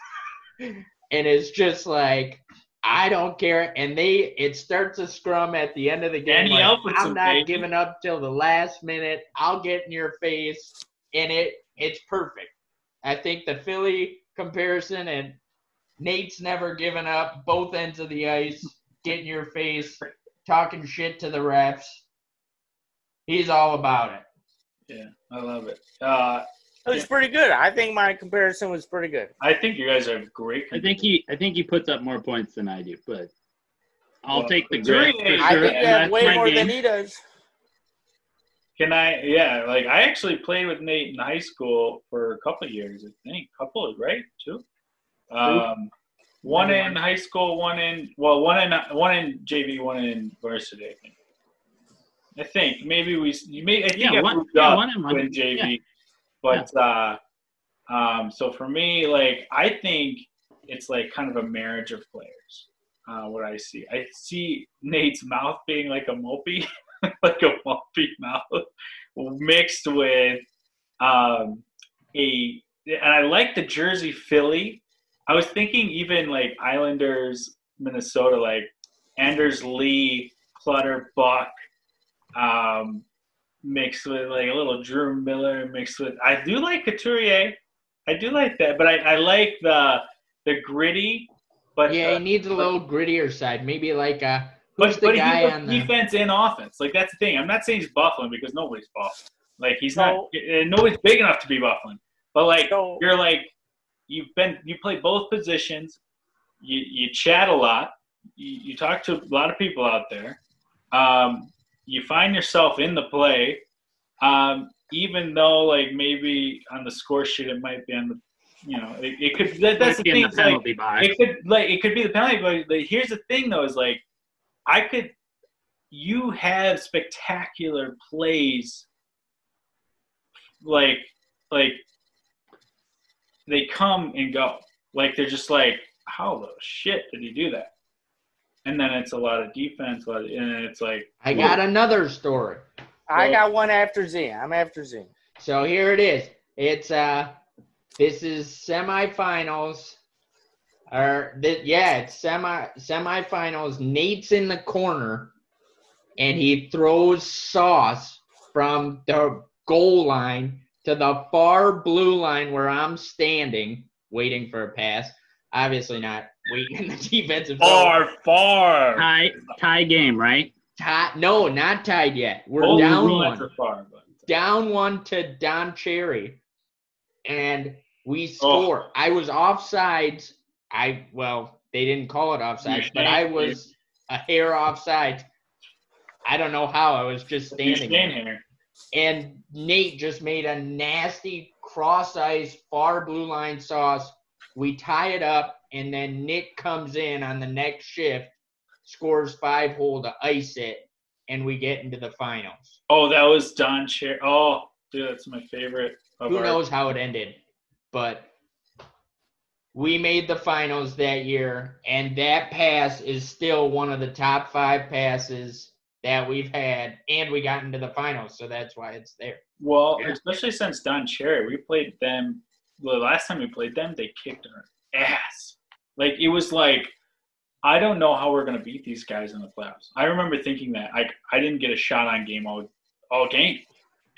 And it's just like, I don't care. And they, it starts a scrum at the end of the game. Like, I'm not baby. giving up till the last minute. I'll get in your face. And it, it's perfect. I think the Philly comparison and Nate's never given up, both ends of the ice, get in your face, talking shit to the refs. He's all about it. Yeah, I love it. Uh, It was yeah. pretty good. I think my comparison was pretty good. I think you guys are great. I think he, I think he puts up more points than I do, but I'll well, take the great. Sure. I think that's way more game. than he does. Can I? Yeah, like I actually played with Nate in high school for a couple of years. I think couple, right? Two. Um, one mm-hmm. in high school, one in well, one in one in J V, one in varsity. I think. I think maybe we. You may. I think yeah, I one, yeah, one in one in J V. Yeah. But uh, um, so for me, like, I think it's, like, kind of a marriage of players, uh, what I see. I see Nate's mouth being like a mopey, like a mopey mouth mixed with um, a – and I like the Jersey Philly. I was thinking even, like, Islanders, Minnesota, like Anders Lee, Clutter, Buck, um, mixed with like a little Drew Miller mixed with I do like Couturier. I do like that, but I, I like the the gritty. But yeah, the, he needs a little but, grittier side. Maybe like a who's but, the but guy on defense the... and offense. Like that's the thing. I'm not saying he's Bufflin because nobody's Bufflin. Like he's no. not nobody's big enough to be Bufflin. But like no. you're like you've been you play both positions. You you chat a lot. You, you talk to a lot of people out there. Um, You find yourself in the play, um, even though like maybe on the score sheet it might be on the, you know, it, it could that, that's the thing. The penalty like, box. It could like it could be the penalty box. Like, here's the thing though is like I could you have spectacular plays like like they come and go. Like they're just like, how the shit did he do that? And then it's a lot of defense, a lot of, and it's like I whoa. got another story. I well, got one after Z. I'm after Z. So here it is. It's uh, this is semifinals, or th- yeah, it's semi semifinals. Nate's in the corner, and he throws Sauce from the goal line to the far blue line where I'm standing, waiting for a pass. Obviously not. Weak in the defensive far, zone. Far. Tie, tie game, right? Tie, no, not tied yet. We're oh, down one. Far, down one to Don Cherry, and we score. Oh. I was offsides. I well, they didn't call it offsides, but I was a hair offsides. I don't know how. I was just standing there. And Nate just made a nasty cross ice far blue line Sauce. We tie it up. And then Nick comes in on the next shift, scores five hole to ice it, and we get into the finals. Oh, that was Don Cherry. Oh, dude, that's my favorite. Of Who our- knows how it ended, but we made the finals that year, and that pass is still one of the top five passes that we've had, and we got into the finals, so that's why it's there. Well, yeah. Especially since Don Cherry, we played them. The last time we played them, they kicked our ass. Like, it was like, I don't know how we're going to beat these guys in the playoffs. I remember thinking that. I, I didn't get a shot on game all, all game.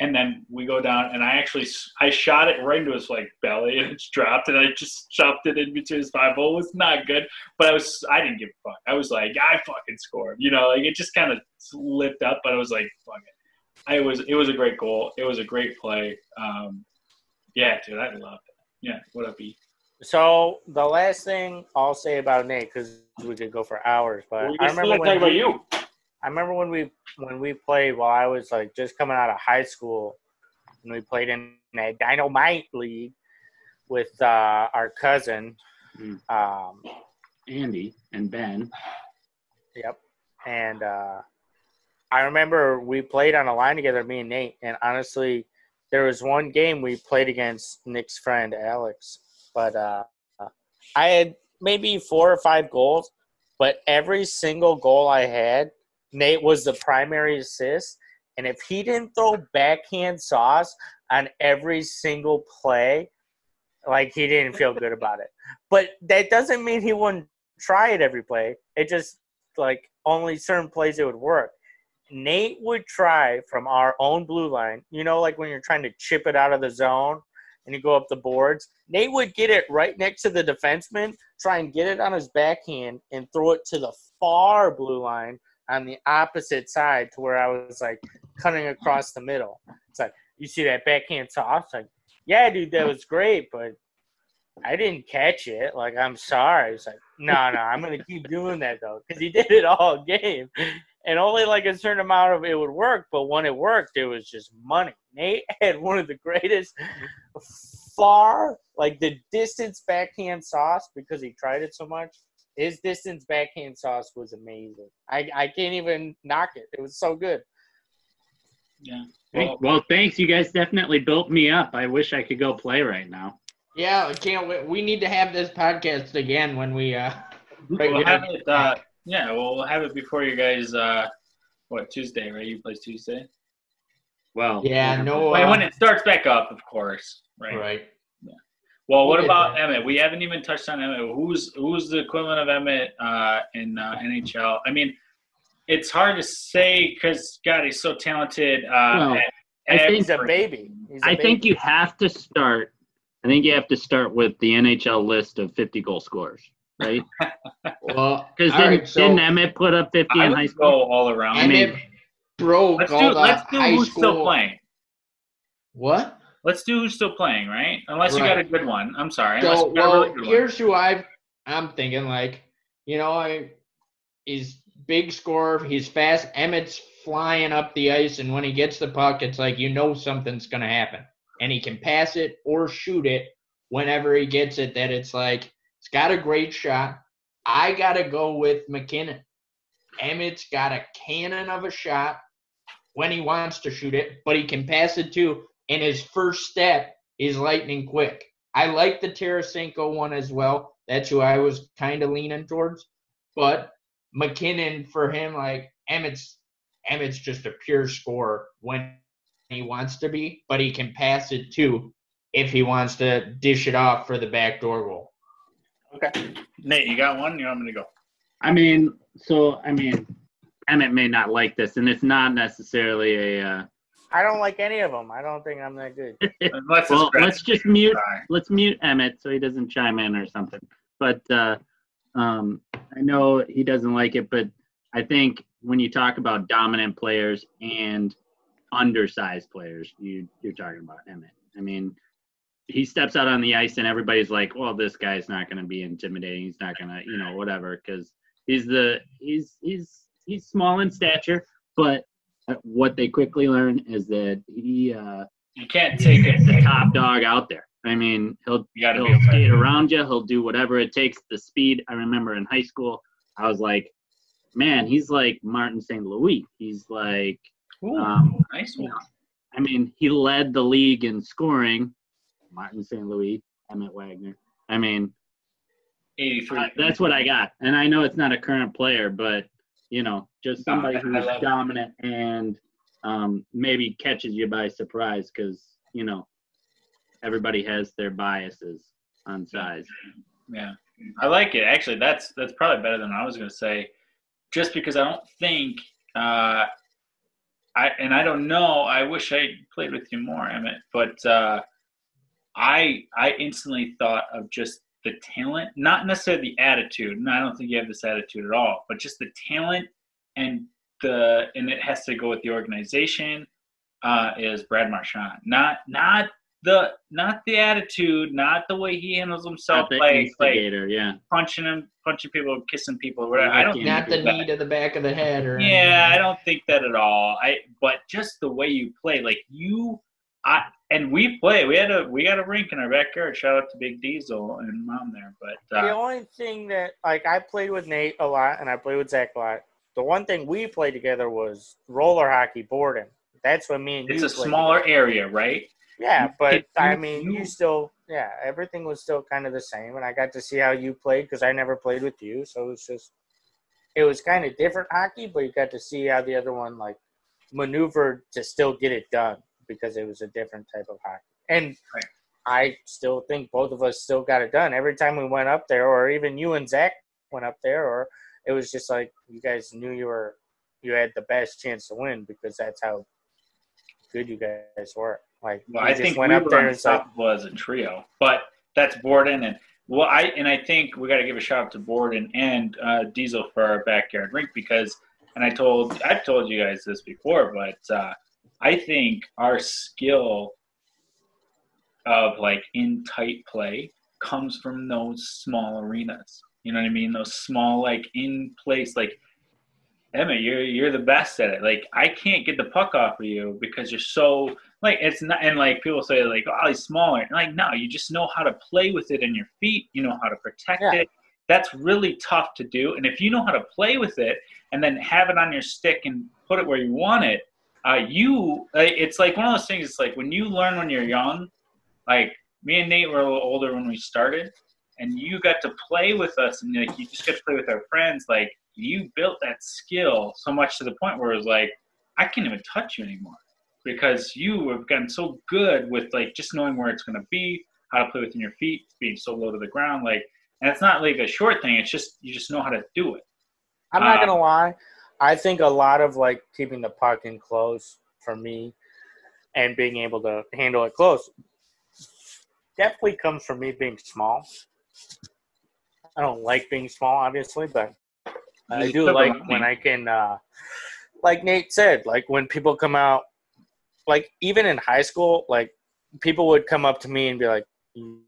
And then we go down, and I actually – I shot it right into his, like, belly, and it's dropped, and I just chopped it in between his five hole. It was not good, but I was – I didn't give a fuck. I was like, I fucking scored. You know, like, it just kind of slipped up, but I was like, fuck it. I was, it was a great goal. It was a great play. Um, yeah, dude, I loved it. Yeah, what up, E? So the last thing I'll say about Nate, because we could go for hours, but well, I remember when about we, you. I remember when we when we played while I was like just coming out of high school, and we played in that Dynamite League with uh, our cousin mm. um, Andy and Ben. Yep, and uh, I remember we played on a line together, me and Nate. And honestly, there was one game we played against Nick's friend Alex. But uh, I had maybe four or five goals, but every single goal I had, Nate was the primary assist. And if he didn't throw backhand Sauce on every single play, like, he didn't feel good about it. But that doesn't mean he wouldn't try it every play. It just, like, only certain plays it would work. Nate would try from our own blue line, you know, like when you're trying to chip it out of the zone and you go up the boards, Nate would get it right next to the defenseman, try and get it on his backhand, and throw it to the far blue line on the opposite side to where I was, like, cutting across the middle. It's like, you see that backhand Sauce? Like, yeah, dude, that was great, but I didn't catch it. Like, I'm sorry. It's like, no, no, I'm going to keep doing that, though, because he did it all game. And only, like, a certain amount of it would work, but when it worked, it was just money. Nate had one of the greatest far, like, the distance backhand Sauce, because he tried it so much. His distance backhand Sauce was amazing. I, I can't even knock it. It was so good. Yeah. Well, well, thanks. You guys definitely built me up. I wish I could go play right now. Yeah, I can't wait. We need to have this podcast again when we uh, – we'll have it uh, – yeah, well, we'll have it before you guys, uh, what, Tuesday, right? You play Tuesday? Well, yeah, no. Uh, when it starts back up, of course, right? Right. Yeah. Well, what about that. Emmett? We haven't even touched on Emmett. Who's who's the equivalent of Emmett uh, in uh, N H L? I mean, it's hard to say because, God, he's so talented. Uh, well, at, I think he's a baby. He's a I baby. think you have to start. I think you have to start with the N H L list of fifty goal scorers. Right? Well, because didn't, right, so didn't Emmett put up fifty in high school? All around. I mean, broke let's do, all the let's do high who's school. Still playing. What? Let's do who's still playing, right? Unless right. you got a good one. I'm sorry. So, well, really good here's one. who I've, I'm thinking, like, you know, I, he's big scorer. He's fast. Emmett's flying up the ice, and when he gets the puck, it's like you know something's going to happen. And he can pass it or shoot it whenever he gets it, that it's like it's got a great shot. I got to go with McKinnon. Emmett's got a cannon of a shot when he wants to shoot it, but he can pass it too, and his first step is lightning quick. I like the Tarasenko one as well. That's who I was kind of leaning towards. But McKinnon, for him, like, Emmett's, Emmett's just a pure scorer when he wants to be, but he can pass it too if he wants to dish it off for the backdoor goal. Okay. Nate, you got one? You want me to go? I mean, so, I mean, Emmett may not like this, and it's not necessarily a uh... – I don't like any of them. I don't think I'm that good. Well, let's just mute. Let's mute Emmett so he doesn't chime in or something. But uh, um, I know he doesn't like it, but I think when you talk about dominant players and undersized players, you, you're talking about Emmett. I mean, he steps out on the ice and everybody's like, well, this guy's not going to be intimidating. He's not going to, you know, whatever, because he's the he's he's he's small in stature, but what they quickly learn is that he uh, you can't take it the top dog out there. I mean, he'll, he'll skate around you. He'll do whatever it takes. The speed. I remember in high school, I was like, man, he's like Martin Saint Louis. He's like Ooh, um, nice one. You know, I mean, he led the league in scoring. Martin Saint Louis, Emmett Wagner. I mean, eighty-three. Uh, that's what I got. And I know it's not a current player, but you know, just somebody who's dominant it. and um, maybe catches you by surprise because, you know, everybody has their biases on size. Yeah, I like it. Actually, that's that's probably better than I was going to say, just because I don't think uh, – I and I don't know. I wish I played with you more, Emmett. But uh, I I instantly thought of just – the talent, not necessarily the attitude, and I don't think you have this attitude at all, but just the talent and the and it has to go with the organization. Uh, is Brad Marchand not not the not the attitude, not the way he handles himself, like like yeah. punching him, punching people, kissing people, whatever. I don't not the knee to the back of the head or yeah, anything. I don't think that at all. I but just the way you play, like you, I. And we play. We had a we got a rink in our backyard. Shout out to Big Diesel and Mom there. But uh, the only thing that like I played with Nate a lot, and I played with Zach a lot. The one thing we played together was roller hockey, Borden. That's what me and it's you. It's a smaller together. area, right? Yeah, but it, I mean, you still yeah, everything was still kind of the same, and I got to see how you played because I never played with you, so it was just it was kind of different hockey, but you got to see how the other one like maneuvered to still get it done. Because it was a different type of hockey. And right. I still think both of us still got it done. Every time we went up there, or even you and Zach went up there, or it was just like you guys knew you were you had the best chance to win because that's how good you guys were. Like well, we I just think went we up were there unstoppable as a trio. But that's Borden and well I and I think we gotta give a shout out to Borden and uh, Diesel for our backyard rink because and I told I've told you guys this before, but uh I think our skill of, like, in tight play comes from those small arenas. You know what I mean? Those small, like, in place, like, Emma, you're you're the best at it. Like, I can't get the puck off of you because you're so, like, it's not, and, like, people say, like, oh, he's smaller. And like, no, you just know how to play with it in your feet. You know how to protect yeah. it. That's really tough to do. And if you know how to play with it and then have it on your stick and put it where you want it, Uh, you, it's like one of those things, it's like when you learn when you're young, like me and Nate were a little older when we started, and you got to play with us, and like you just got to play with our friends, like you built that skill so much to the point where it was like, I can't even touch you anymore, because you have gotten so good with like just knowing where it's going to be, how to play within your feet, being so low to the ground, like, and it's not like a short thing, it's just, you just know how to do it. I'm not um, going to lie. I think a lot of, like, keeping the puck in close for me and being able to handle it close definitely comes from me being small. I don't like being small, obviously, but I do like when I can uh, – like Nate said, like, when people come out – like, even in high school, like, people would come up to me and be like,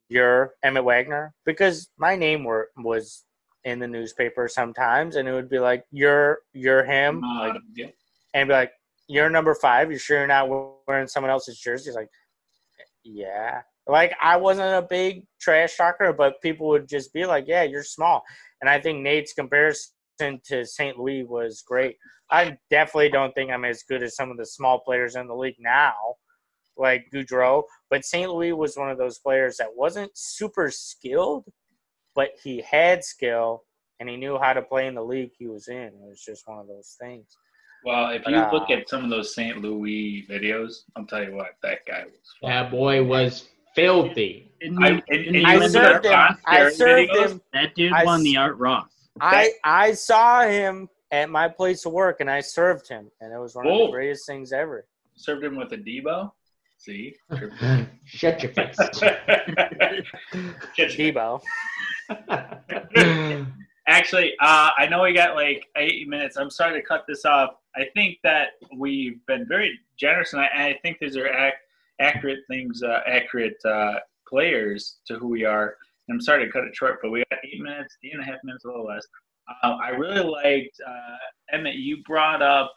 you're Emmett Wagner? Because my name were, was – in the newspaper sometimes, and it would be like, you're you're him, uh, like, yeah. and be like, you're number five. You're sure you're not wearing someone else's jersey? He's like, yeah. Like, I wasn't a big trash talker, but people would just be like, yeah, you're small. And I think Nate's comparison to Saint Louis was great. I definitely don't think I'm as good as some of the small players in the league now, like Goudreau. But Saint Louis was one of those players that wasn't super skilled, but he had skill, and he knew how to play in the league he was in. It was just one of those things. Well, if you but, uh, look at some of those Saint Louis videos, I'll tell you what, that guy was fun. That boy was filthy. Didn't I, didn't I, I served him. I served videos? him. That dude I, won the Art Ross. I, I saw him at my place of work, and I served him, and it was one Whoa. of the greatest things ever. Served him with a Debo? See? Shut your face. Debo. Actually, uh, I know we got like eight minutes. I'm sorry to cut this off. I think that we've been very generous, and I, I think these are ac- accurate things, uh, accurate uh, players to who we are. And I'm sorry to cut it short, but we got eight minutes, eight and a half minutes, a little less. Uh, I really liked, uh, Emmett, you brought up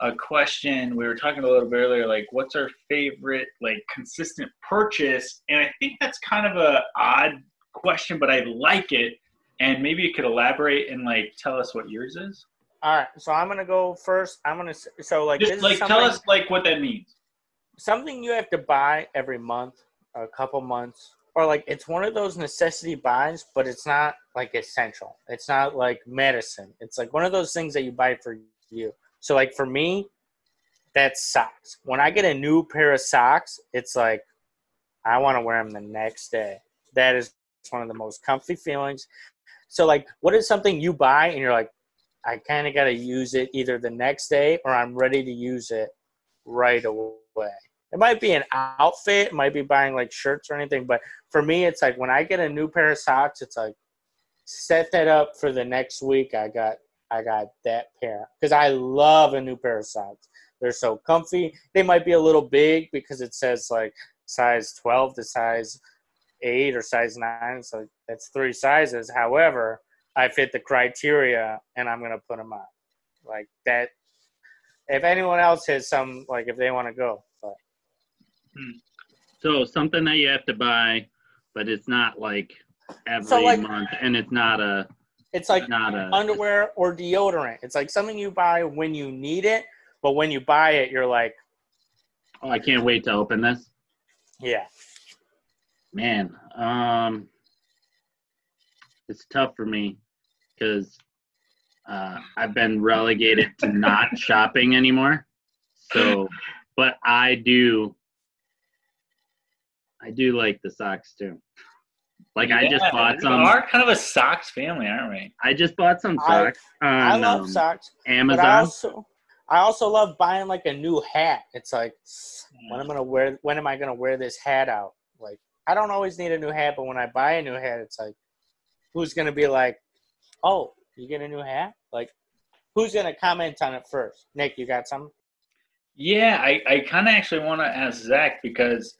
a question. We were talking a little bit earlier, like, what's our favorite, like, consistent purchase? And I think that's kind of a odd question, but I like it. And maybe you could elaborate and, like, tell us what yours is. All right. So I'm going to go first. I'm going to – so, like, Just, this like, is tell us, like, what that means. Something you have to buy every month or a couple months. Or, like, it's one of those necessity buys, but it's not, like, essential. It's not, like, medicine. It's, like, one of those things that you buy for you. So, like, for me, that's socks. When I get a new pair of socks, it's, like, I want to wear them the next day. That is one of the most comfy feelings. So, like, what is something you buy and you're like, I kind of got to use it either the next day or I'm ready to use it right away. It might be an outfit. It might be buying, like, shirts or anything. But for me, it's like when I get a new pair of socks, it's like set that up for the next week. I got I got that pair because I love a new pair of socks. They're so comfy. They might be a little big because it says, like, size twelve to size eight or size nine, so that's three sizes. However, I fit the criteria and I'm gonna put them on like that. If anyone else has some, like, if they want to go, but so something that you have to buy, but it's not like every so like, month, and it's not a it's like not a, underwear or deodorant. It's like something you buy when you need it, but when you buy it, you're like, oh, I can't wait to open this. Yeah. Man, um, it's tough for me because uh, I've been relegated to not shopping anymore. So, but I do, I do like the socks too. Like yeah, I just bought some. We are kind of a socks family, aren't we? I just bought some socks. I, on, I love um, socks. Amazon. But I also, I also love buying like a new hat. It's like, when am I gonna wear? When am I gonna wear this hat out? Like. I don't always need a new hat, but when I buy a new hat, it's like, who's going to be like, oh, you get a new hat? Like, who's going to comment on it first? Nick, you got something? Yeah, I, I kind of actually want to ask Zach because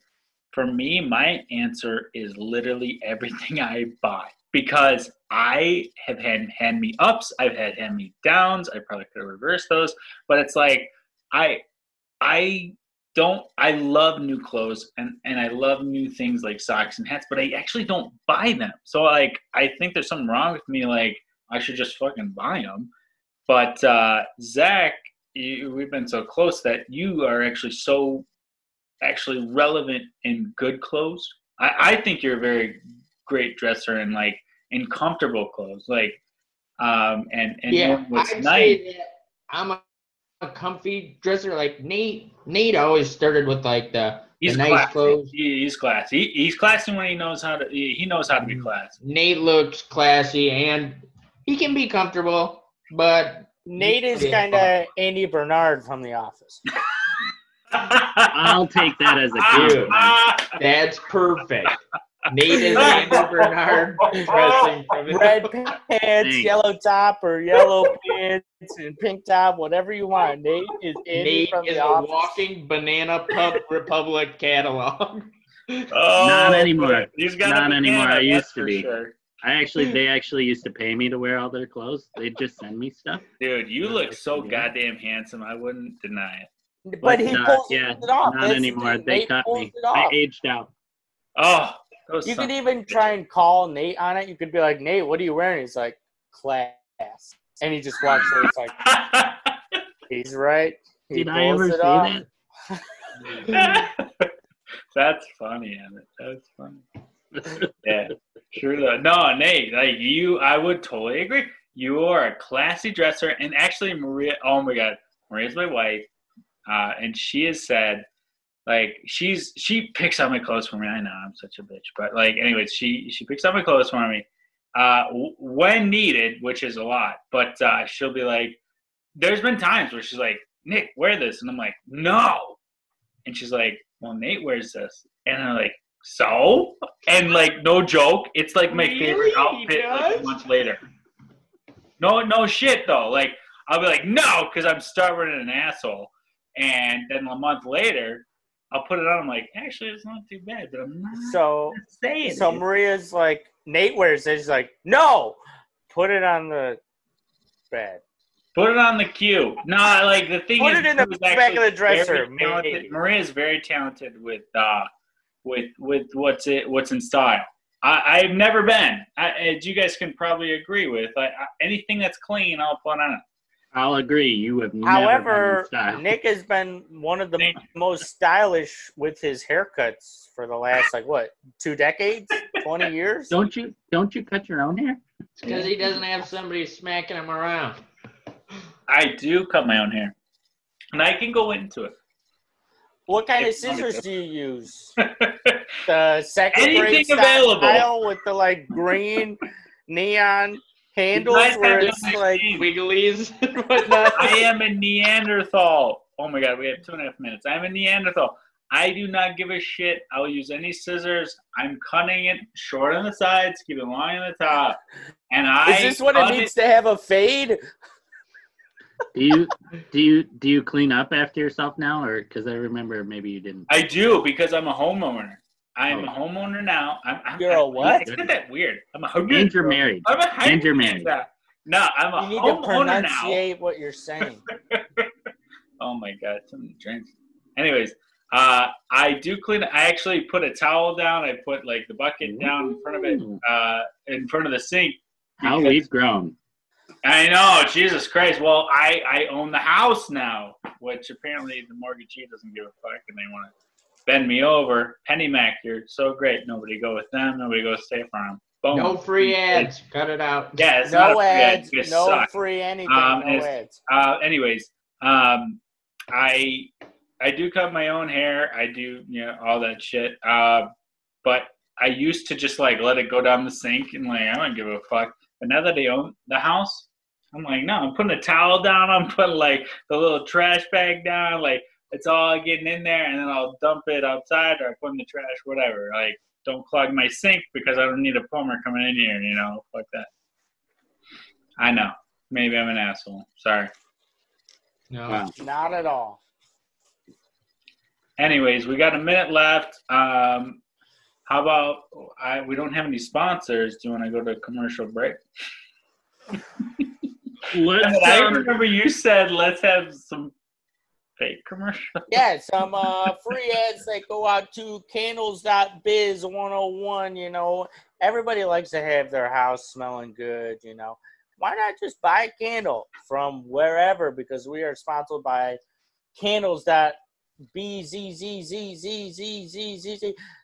for me, my answer is literally everything I buy because I have had hand-me-ups. I've had hand-me-downs. I probably could have reversed those. But it's like I I – Don't I love new clothes and, and I love new things like socks and hats, but I actually don't buy them. So, like, I think there's something wrong with me. Like, I should just fucking buy them. But, uh, Zach, you, we've been so close that you are actually so actually relevant in good clothes. I, I think you're a very great dresser and, like, in comfortable clothes. Like, um, and, and yeah, what's I'd nice. Say that I'm a- a comfy dresser like Nate. Nate always started with like the, he's the nice classy. Clothes. He, he's classy. He, he's classy when he knows how to. He, he knows how to be classy. Nate looks classy and he can be comfortable, but Nate is kind of Andy Bernard from The Office. I'll take that as a cue. That's perfect. Nate is Andy Bernard dressing from it. Red pants, Thanks. Yellow top, or yellow pants and pink top, whatever you want. Nate is Andy Nate from is the office. Walking Banana Pub Republic catalog. Oh, not anymore. Not anymore. I used to be. Sure. I actually, they actually used to pay me to wear all their clothes. They'd just send me stuff. Dude, you look so goddamn handsome. I wouldn't deny it. But, but he not, pulls yeah, it off. Not it's, anymore. They Nate cut me. I aged out. Oh. You could even try and call Nate on it. You could be like, Nate, what are you wearing? He's like, class. And he just walks away. It's like, he's right. He Did I ever say that? That's funny, Emmett. That's funny. Yeah, sure though. No, Nate, like you, I would totally agree. You are a classy dresser. And actually, Maria, oh my God, Maria's my wife. Uh, and she has said, like, she's she picks out my clothes for me. I know I'm such a bitch, but like, anyways, she she picks out my clothes for me uh, w- when needed, which is a lot. But uh, she'll be like, there's been times where she's like, Nick, wear this, and I'm like, no, and she's like, well, Nate wears this, and I'm like, so, and like, no joke, it's like my really? favorite outfit like months later. No, no shit though. Like, I'll be like, no, because I'm stubborn and an asshole, and then a month later. I'll put it on. I'm like, actually, it's not too bad, but I'm not so, saying So it. Maria's like, Nate wears it. She's like, no, put it on the bed. Put it on the queue. No, like the thing put is, put it in the back of the dresser. Maria's very talented with uh, with with what's it what's in style. I, I've never been. I, as you guys can probably agree with, I, I, anything that's clean, I'll put on it. I'll agree. You have never However, been However, Nick has been one of the Nick. most stylish with his haircuts for the last, like, what, two decades? twenty years? Don't you don't you cut your own hair? It's because he doesn't have somebody smacking him around. I do cut my own hair. And I can go into it. What kind it's of scissors do you use? The second grade style with the, like, green neon... Handles where it's like wigglies and whatnot. I am a Neanderthal. Oh my God, we have two and a half minutes. I'm a Neanderthal. I do not give a shit. I'll use any scissors. I'm cutting it short on the sides, keep it long on the top. And I Is this what it means it. to have a fade? Do you do you do you clean up after yourself now, or because I remember maybe you didn't? I do because I'm a homeowner. I'm oh. a homeowner now. I'm, I'm, you're a what? It's not that weird. I'm a homeowner. And you're married. I'm a and you're married. No, I'm a homeowner now. You need to pronunciate now. what you're saying. Oh, my God. So many drinks. Anyways, uh, I do clean. I actually put a towel down. I put, like, the bucket Ooh. down in front of it, uh, in front of the sink. How we've grown. I know. Jesus Christ. Well, I, I own the house now, which apparently the mortgagee doesn't give a fuck, and they want to. Bend me over, Pennymac, you're so great. Nobody go with them. Nobody go stay for them. Boom. No free ads. Cut it out. Yeah, it's no not ads. Free ads. No suck. free anything. Um, no ads. Uh, anyways, um, I I do cut my own hair. I do you know all that shit. Uh, but I used to just like let it go down the sink and like I don't give a fuck. But now that I own the house, I'm like no. I'm putting a towel down. I'm putting like the little trash bag down. Like. It's all getting in there, and then I'll dump it outside or I put in the trash, whatever. Like, don't clog my sink because I don't need a plumber coming in here, you know, like that. I know. Maybe I'm an asshole. Sorry. No. Wow. Not at all. Anyways, we got a minute left. Um, how about I? We don't have any sponsors. Do you want to go to a commercial break? Let's. I remember you said let's have some fake commercial. Yeah, some uh, free ads that go out to candles dot biz one oh one, you know. Everybody likes to have their house smelling good, you know. Why not just buy a candle from wherever? Because we are sponsored by candles dot biz.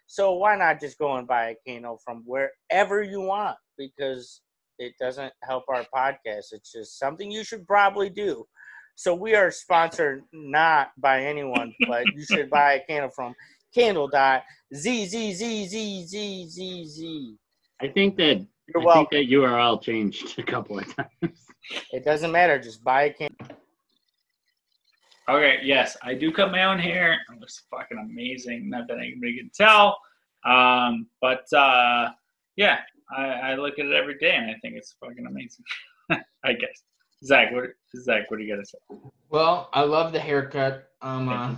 So why not just go and buy a candle from wherever you want? Because it doesn't help our podcast. It's just something you should probably do. So we are sponsored not by anyone, but you should buy a candle from candle dot z z z z z z z. I think that You're I welcome. think that U R L changed a couple of times. It doesn't matter. Just buy a candle. Okay. Yes, I do cut my own hair. It looks fucking amazing. Not that anybody can tell, um, but uh, yeah, I, I look at it every day, and I think it's fucking amazing. I guess. Zach, what Zach, what do you got to say? Well, I love the haircut um, uh,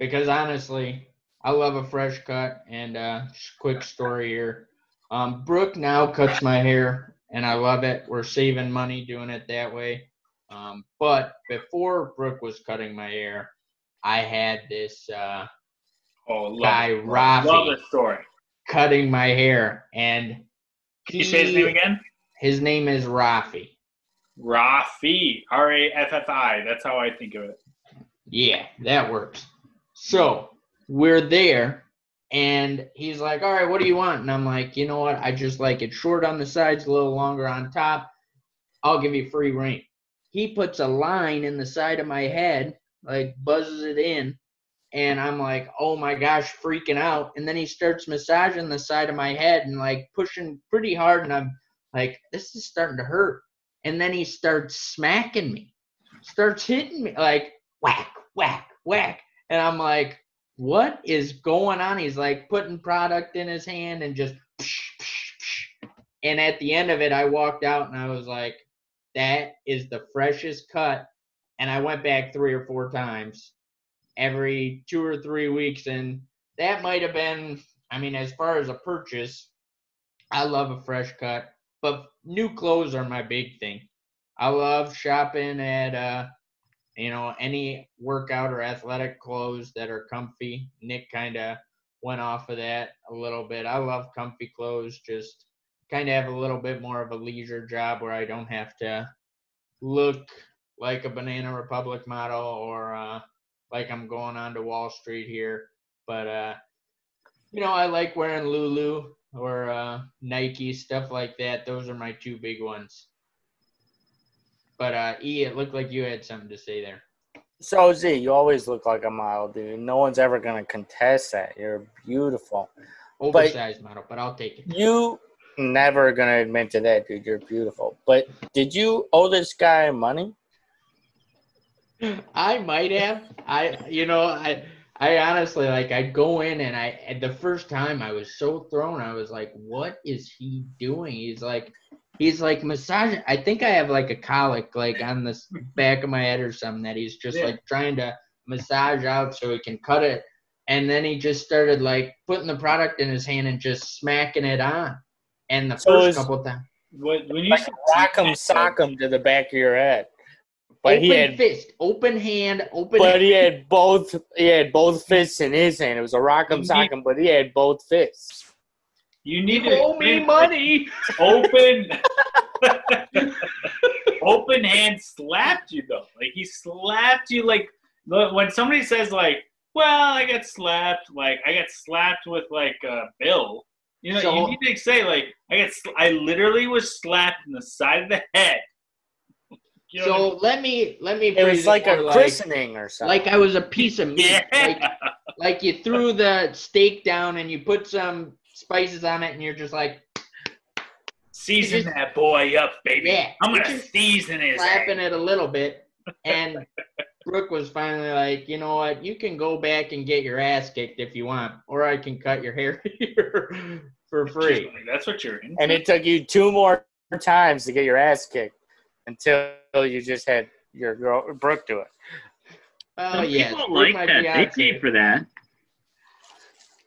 because honestly, I love a fresh cut. And uh, quick story here. Um, Brooke now cuts my hair, and I love it. We're saving money doing it that way. Um, but before Brooke was cutting my hair, I had this uh, oh, guy, it. Rafi, love this story. Cutting my hair. And Can you he, say his name again? His name is Rafi. Rafi. R A F F I. That's how I think of it. Yeah, that works. So we're there, and he's like, all right, what do you want? And I'm like, you know what? I just like it short on the sides, a little longer on top. I'll give you free rein. He puts a line in the side of my head, like buzzes it in, and I'm like, oh my gosh, freaking out. And then he starts massaging the side of my head and like pushing pretty hard, and I'm like, this is starting to hurt. And then he starts smacking me, starts hitting me, like whack, whack, whack. And I'm like, what is going on? He's like putting product in his hand and just psh, psh, psh. And at the end of it, I walked out and I was like, that is the freshest cut. And I went back three or four times every two or three weeks. And that might have been, I mean, as far as a purchase, I love a fresh cut. But new clothes are my big thing. I love shopping at, uh, you know, any workout or athletic clothes that are comfy. Nick kind of went off of that a little bit. I love comfy clothes, just kind of have a little bit more of a leisure job where I don't have to look like a Banana Republic model or uh, like I'm going on to Wall Street here. But, uh, you know, I like wearing Lulu or uh, Nike, stuff like that. Those are my two big ones. But, uh, E, it looked like you had something to say there. So, Z, you always look like a model, dude. No one's ever going to contest that. You're beautiful. Oversized but model, but I'll take it. You never going to admit to that, dude. You're beautiful. But did you owe this guy money? I might have. I, you know, I – I honestly, like, I go in and I, at the first time I was so thrown. I was like, what is he doing? He's like, he's like massaging. I think I have like a colic, like on the back of my head or something that he's just yeah. like trying to massage out so he can cut it. And then he just started like putting the product in his hand and just smacking it on. And the so first was, couple of times. What, when you like rock him, sock him to the back of your head. But open he had fist, open hand, open. But hand. he had both. He had both fists in his hand. It was a rock'em sock'em, but he had both fists. You need you to owe me money. Open, open hand slapped you though. Like he slapped you. Like when somebody says like, "Well, I got slapped." Like I got slapped with like a bill. You know, so, you need to say like, "I got." I literally was slapped in the side of the head. You know so I mean? let me let me. It was like it a like, christening or something. Like I was a piece of meat. Yeah. Like, like you threw the steak down and you put some spices on it, and you're just like, season just, that boy up, baby. Yeah, I'm gonna season his. Slapping it a little bit, and Brooke was finally like, you know what? You can go back and get your ass kicked if you want, or I can cut your hair here for free. That's what you're in. And it took you two more times to get your ass kicked. Until you just had your girl Brooke do it. Oh yeah, people like that. They pay for that.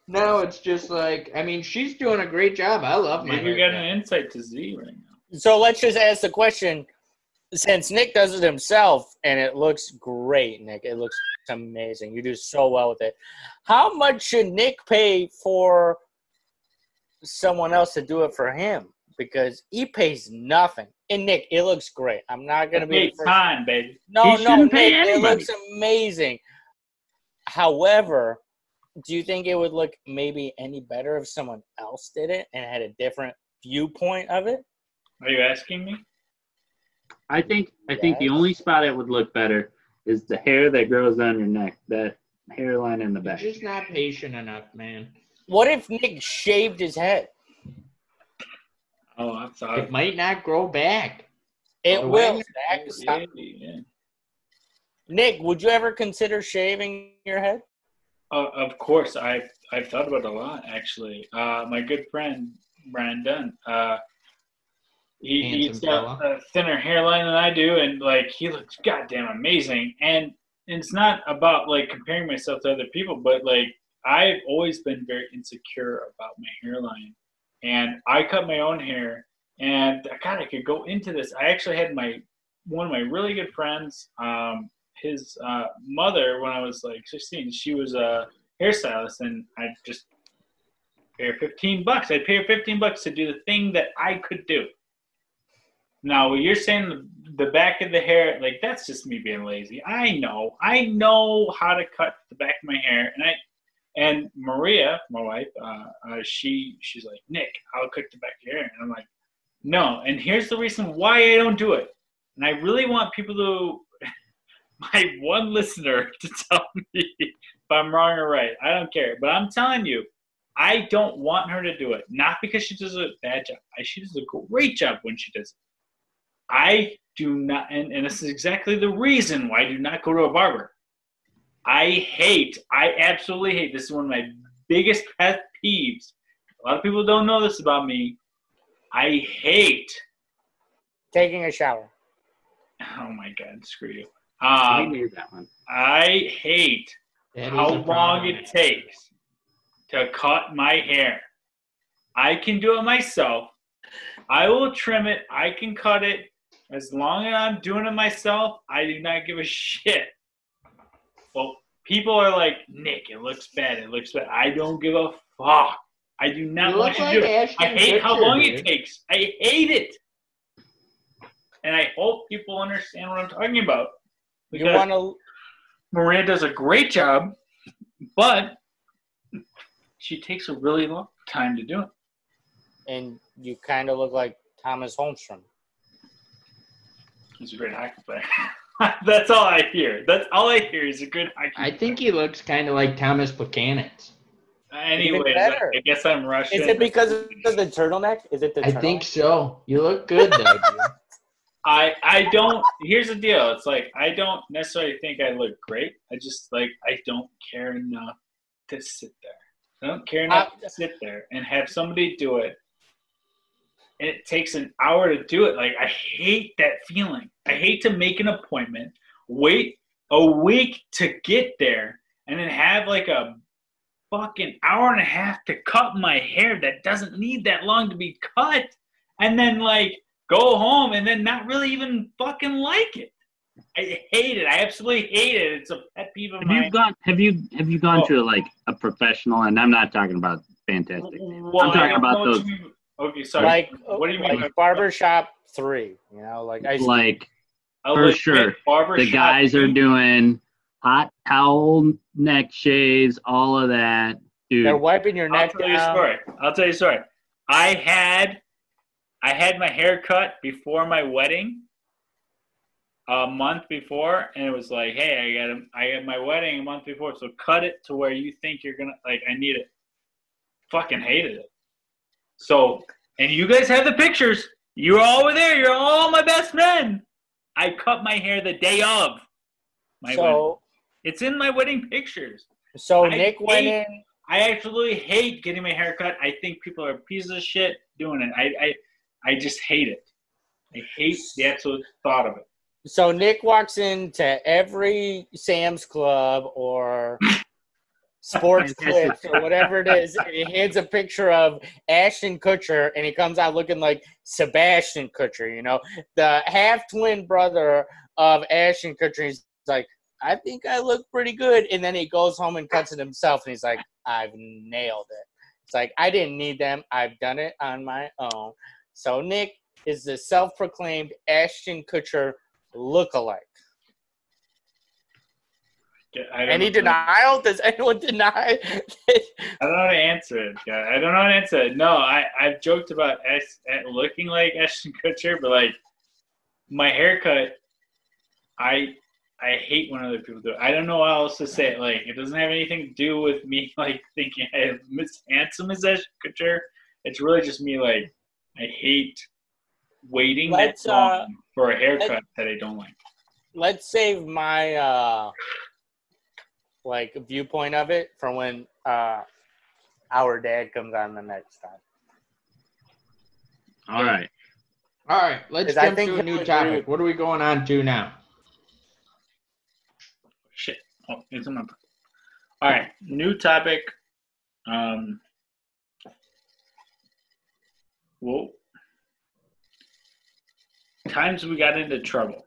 No, it's just like I mean, she's doing a great job. I love my. You got an insight to Z right now. So let's just ask the question: since Nick does it himself and it looks great, Nick, it looks amazing. You do so well with it. How much should Nick pay for someone else to do it for him? Because he pays nothing. And, Nick, it looks great. I'm not going to be – time, baby. No, he no, Nick, it looks amazing. However, do you think it would look maybe any better if someone else did it and had a different viewpoint of it? Are you asking me? I think I yes. think the only spot it would look better is the hair that grows on your neck, that hairline in the back. You're just not patient enough, man. What if Nick shaved his head? Oh, I'm sorry. It might not grow back. It oh, will. Back yeah, yeah. Nick, would you ever consider shaving your head? Uh, of course. I've, I've thought about it a lot, actually. Uh, my good friend, Brian Dunn, uh, he, he's got a thinner hairline than I do, and, like, he looks goddamn amazing. And, and it's not about, like, comparing myself to other people, but, like, I've always been very insecure about my hairline. and I cut my own hair. And God, I could go into this. I actually had my one of my really good friends, um, his uh, mother, when I was like sixteen, she was a hairstylist, and I just pay her fifteen bucks. I'd pay her fifteen bucks to do the thing that I could do. Now, what you're saying, the, the back of the hair, like, that's just me being lazy. I know. I know how to cut the back of my hair. And I, and Maria, my wife, uh, uh, she she's like, Nick, I'll cut the back of your hair. And I'm like, no. And here's the reason why I don't do it. And I really want people to, my one listener, to tell me if I'm wrong or right. I don't care. But I'm telling you, I don't want her to do it. Not because she does a bad job. She does a great job when she does it. I do not, and, and this is exactly the reason why I do not go to a barber. I hate, I absolutely hate, this is one of my biggest pet peeves. A lot of people don't know this about me. I hate taking a shower. Oh my God, screw you. Um, we knew that one. I hate how long it takes to cut my hair. I can do it myself. I will trim it. I can cut it. As long as I'm doing it myself, I do not give a shit. Well, people are like, Nick, it looks bad. It looks bad. I don't give a fuck. I do not want to do it. I hate how long it takes. I hate it. And I hope people understand what I'm talking about. You want to? Maria does a great job, but she takes a really long time to do it. And you kind of look like Thomas Holmstrom. He's a great hockey player. That's all I hear. That's all I hear is a good hockey player. I think he looks kind of like Thomas Plekanec. Anyway, I guess I'm Russian. Is it because of the turtleneck? Is it the turtleneck? I think so. You look good, though, dude. I, I don't – here's the deal. It's like I don't necessarily think I look great. I just, like, I don't care enough to sit there. I don't care enough I, to sit there and have somebody do it. And it takes an hour to do it. Like, I hate that feeling. I hate to make an appointment, wait a week to get there, and then have like a fucking hour and a half to cut my hair that doesn't need that long to be cut, and then like go home and then not really even fucking like it. I hate it. I absolutely hate it. It's a pet peeve of mine. Have you gone? Have you have you gone oh. to like a professional? And I'm not talking about fantastic. Well, I'm talking about those. Okay, sorry. Like, what do you mean? Like barbershop three, you know, like I like for sure. The guys are doing hot towel neck shaves, all of that, dude. They're wiping your neck down. I'll tell you a story. I'll tell you a story. I had, I had my hair cut before my wedding, a month before, and it was like, hey, I got, a, I got my wedding a month before, so cut it to where you think you're gonna like. I need it. Fucking hated it. So, and you guys have the pictures. You're all over there. You're all my best men. I cut my hair the day of my so, wedding. It's in my wedding pictures. So I Nick hate, went in. I absolutely hate getting my hair cut. I think people are pieces of shit doing it. I, I, I just hate it. I hate the absolute thought of it. So Nick walks into every Sam's Club or – Sports Clips or whatever it is, and he hands a picture of Ashton Kutcher, and he comes out looking like Sebastian Kutcher, you know, the half-twin brother of Ashton Kutcher. He's like, I think I look pretty good. And then he goes home and cuts it himself, and he's like, I've nailed it. It's like, I didn't need them. I've done it on my own. So Nick is the self-proclaimed Ashton Kutcher lookalike. Any denial? Know. Does anyone deny? I don't know how to answer it. God. I don't know how to answer it. No, I, I've joked about Ash, looking like Ashton Kutcher, but like my haircut, I I hate when other people do it. I don't know how else to say it. Like it doesn't have anything to do with me like thinking I'm as handsome as Ashton Kutcher. It's really just me like I hate waiting that long uh, for a haircut that I don't like. Let's save my. Uh... like viewpoint of it from when uh, our dad comes on the next time. All right. All right. Let's jump to a new topic. What are we going on to now? Shit. Oh, it's in my pocket. All right. New topic. Um, well, times we got into trouble.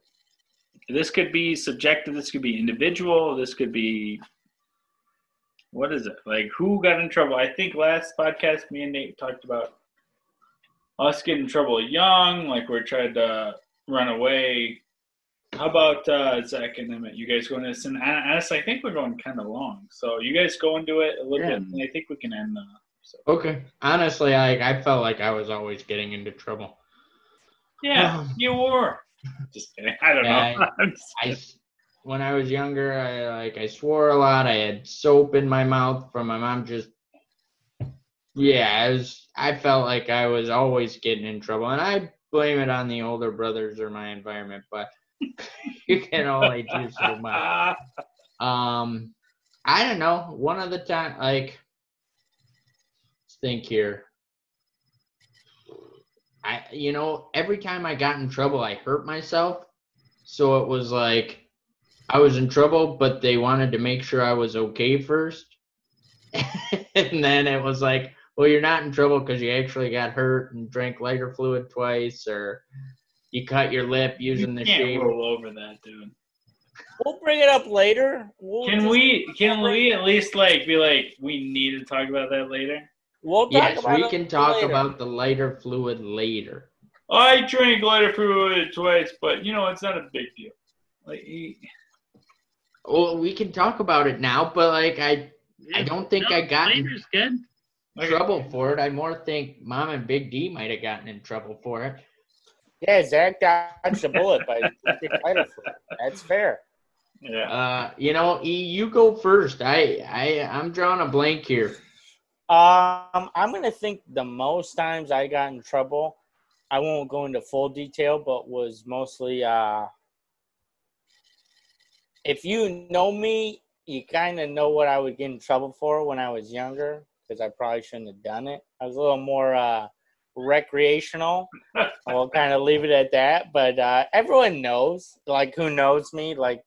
This could be subjective. This could be individual. This could be, what is it? Like, who got in trouble? I think last podcast, me and Nate talked about us getting in trouble young, like we're trying to run away. How about uh, Zach and Emmett? You guys going to this? And honestly, I think we're going kind of long. So you guys go into it a little yeah. bit, and I think we can end the episode. Okay. Honestly, I, I felt like I was always getting into trouble. Yeah, um, you were. Just kidding. I don't yeah, know. I, I, when I was younger, I like I swore a lot. I had soap in my mouth from my mom. Just yeah, I was. I felt like I was always getting in trouble, and I blame it on the older brothers or my environment. But you can only do so much. Um, I don't know. One of the time, like, let's think here. I, you know, every time I got in trouble, I hurt myself. So it was like I was in trouble, but they wanted to make sure I was okay first. And then it was like, well, you're not in trouble because you actually got hurt and drank lighter fluid twice, or you cut your lip using you the shaver. You can't roll over that, dude. We'll bring it up later. We'll can we? Can we at least like be like, we need to talk about that later? We'll yes, we can talk later. about the lighter fluid later. I drank lighter fluid twice, but, you know, it's not a big deal. Like, well, we can talk about it now, but, like, I yeah, I don't think no, I got in good. trouble okay. for it. I more think Mom and Big D might have gotten in trouble for it. Yeah, Zach dodged a bullet by drinking lighter fluid. That's fair. Yeah. Uh, you know, E, you go first. I, I, I'm drawing a blank here. Um, I'm going to think the most times I got in trouble, I won't go into full detail, but was mostly, uh, if you know me, you kind of know what I would get in trouble for when I was younger, because I probably shouldn't have done it. I was a little more, uh, recreational. I'll kind of leave it at that, but, uh, everyone knows, like, who knows me, like,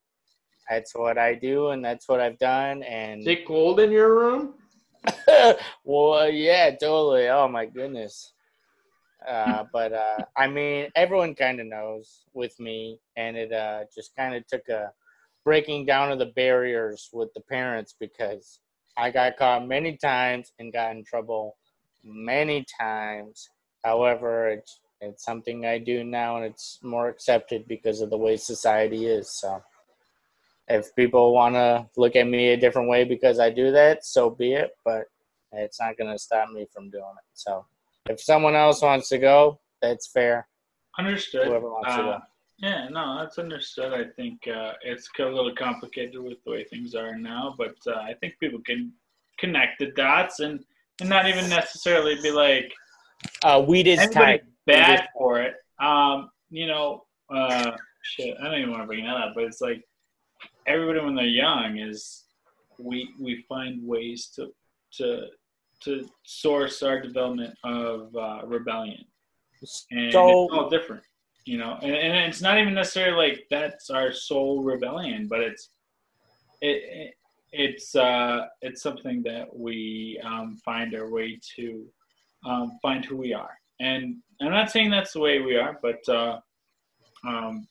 that's what I do and that's what I've done. And is it cold in your room? Well, yeah, totally. Oh, my goodness. Uh, but, uh, I mean, everyone kind of knows with me, and it uh, just kind of took a breaking down of the barriers with the parents, because I got caught many times and got in trouble many times. However, it's, it's something I do now, and it's more accepted because of the way society is, so. If people want to look at me a different way because I do that, so be it. But it's not going to stop me from doing it. So if someone else wants to go, that's fair. Understood. Whoever wants uh, to go. Yeah, no, that's understood. I think uh, it's a little complicated with the way things are now. But uh, I think people can connect the dots and, and not even necessarily be like, uh, weed is tight. Bad is for it. Um, you know, uh, shit, I don't even want to bring that up, but it's like, everybody when they're young is we we find ways to to to source our development of uh, rebellion, and so, it's all different, you know. And, and it's not even necessarily like that's our sole rebellion, but it's it, it it's uh it's something that we um, find our way to um, find who we are. And I'm not saying that's the way we are, but uh, um.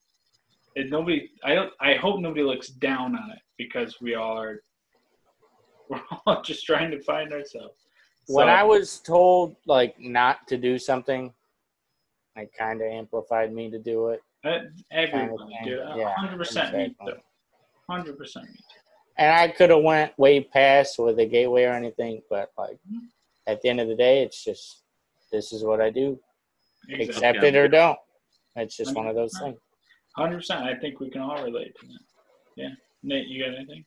It, nobody, I don't. I hope nobody looks down on it, because we all are. We're all just trying to find ourselves. So, when I was told like not to do something, it kind of amplified me to do it. Everyone, dude, hundred percent me too. Hundred percent me too. And I could have went way past with a gateway or anything, but like mm-hmm. at the end of the day, it's just this is what I do. Exactly. Accept yeah. it or don't. It's just one of those things. one hundred percent. I think we can all relate to that. Yeah. Nate, you got anything?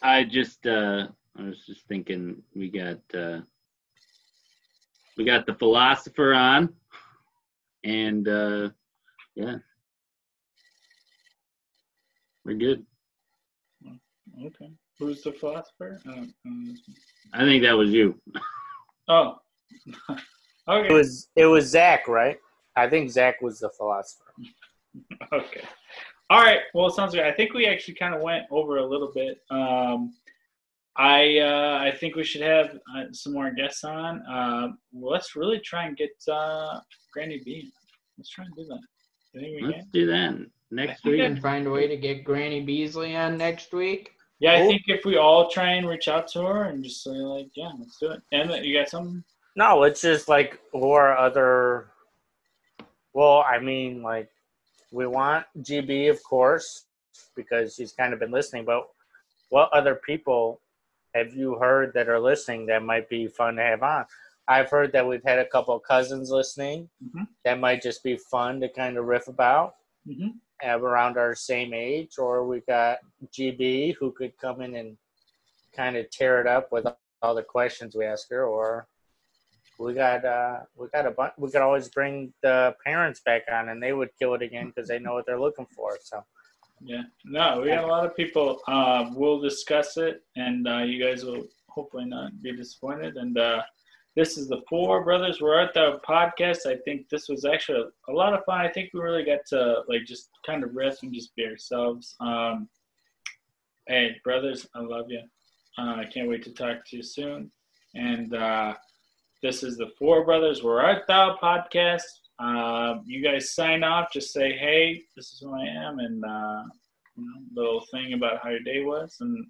I just, uh, I was just thinking we got, uh, we got the philosopher on, and, uh, yeah. We're good. Okay. Who's the philosopher? Um, um, I think that was you. Oh. Okay. It was, it was Zach, right? I think Zach was the philosopher. Okay. All right. Well, it sounds good. I think we actually kind of went over a little bit. Um, I uh, I think we should have uh, some more guests on. Uh, let's really try and get uh, Granny B. Let's try and do that. Do you think we let's can? do that next week. And find a way to get Granny Beasley on next week. Yeah, I oh. think if we all try and reach out to her and just say, like, yeah, let's do it. Emmett, you got something? No, it's just, like, lure other – well, I mean, like, we want G B, of course, because she's kind of been listening, but what other people – have you heard that are listening that might be fun to have on? I've heard that we've had a couple of cousins listening. Mm-hmm. That might just be fun to kind of riff about mm-hmm. around our same age. Or we got G B who could come in and kind of tear it up with all the questions we ask her. Or we got uh, we got a bunch. We could always bring the parents back on and they would kill it again because they know what they're looking for. So. Yeah, no, we got a lot of people. Uh, we'll discuss it, and uh, you guys will hopefully not be disappointed. And uh, this is the Four Brothers Were Out There podcast. I think this was actually a lot of fun. I think we really got to like just kind of riff and just be ourselves. Um, hey, brothers, I love you. Uh, I can't wait to talk to you soon. And uh, this is the Four Brothers Were Out There podcast. Uh, you guys sign off. Just say, "Hey, this is who I am," and uh, you know, little thing about how your day was, and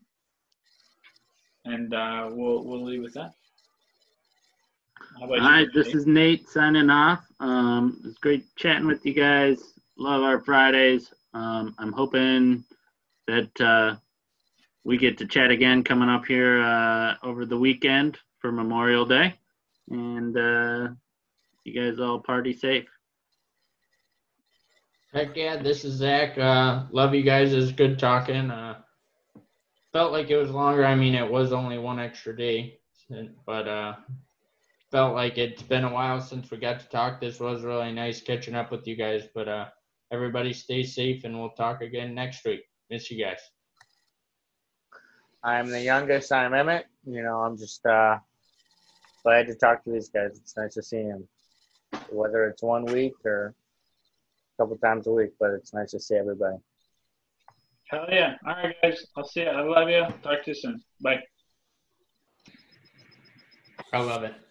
and uh, we'll we'll leave with that. All right, this is Nate signing off. Um, it's great chatting with you guys. Love our Fridays. Um, I'm hoping that uh, we get to chat again coming up here uh, over the weekend for Memorial Day, and. Uh, You guys all party safe. Heck yeah, this is Zach. Uh, love you guys. It was good talking. Uh, felt like it was longer. I mean, it was only one extra day. But uh, felt like it's been a while since we got to talk. This was really nice catching up with you guys. But uh, everybody stay safe, and we'll talk again next week. Miss you guys. I'm the youngest. I'm Emmett. You know, I'm just uh, glad to talk to these guys. It's nice to see them. Whether it's one week or a couple times a week, but it's nice to see everybody. Hell yeah. All right, guys. I'll see you. I love you. Talk to you soon. Bye. I love it.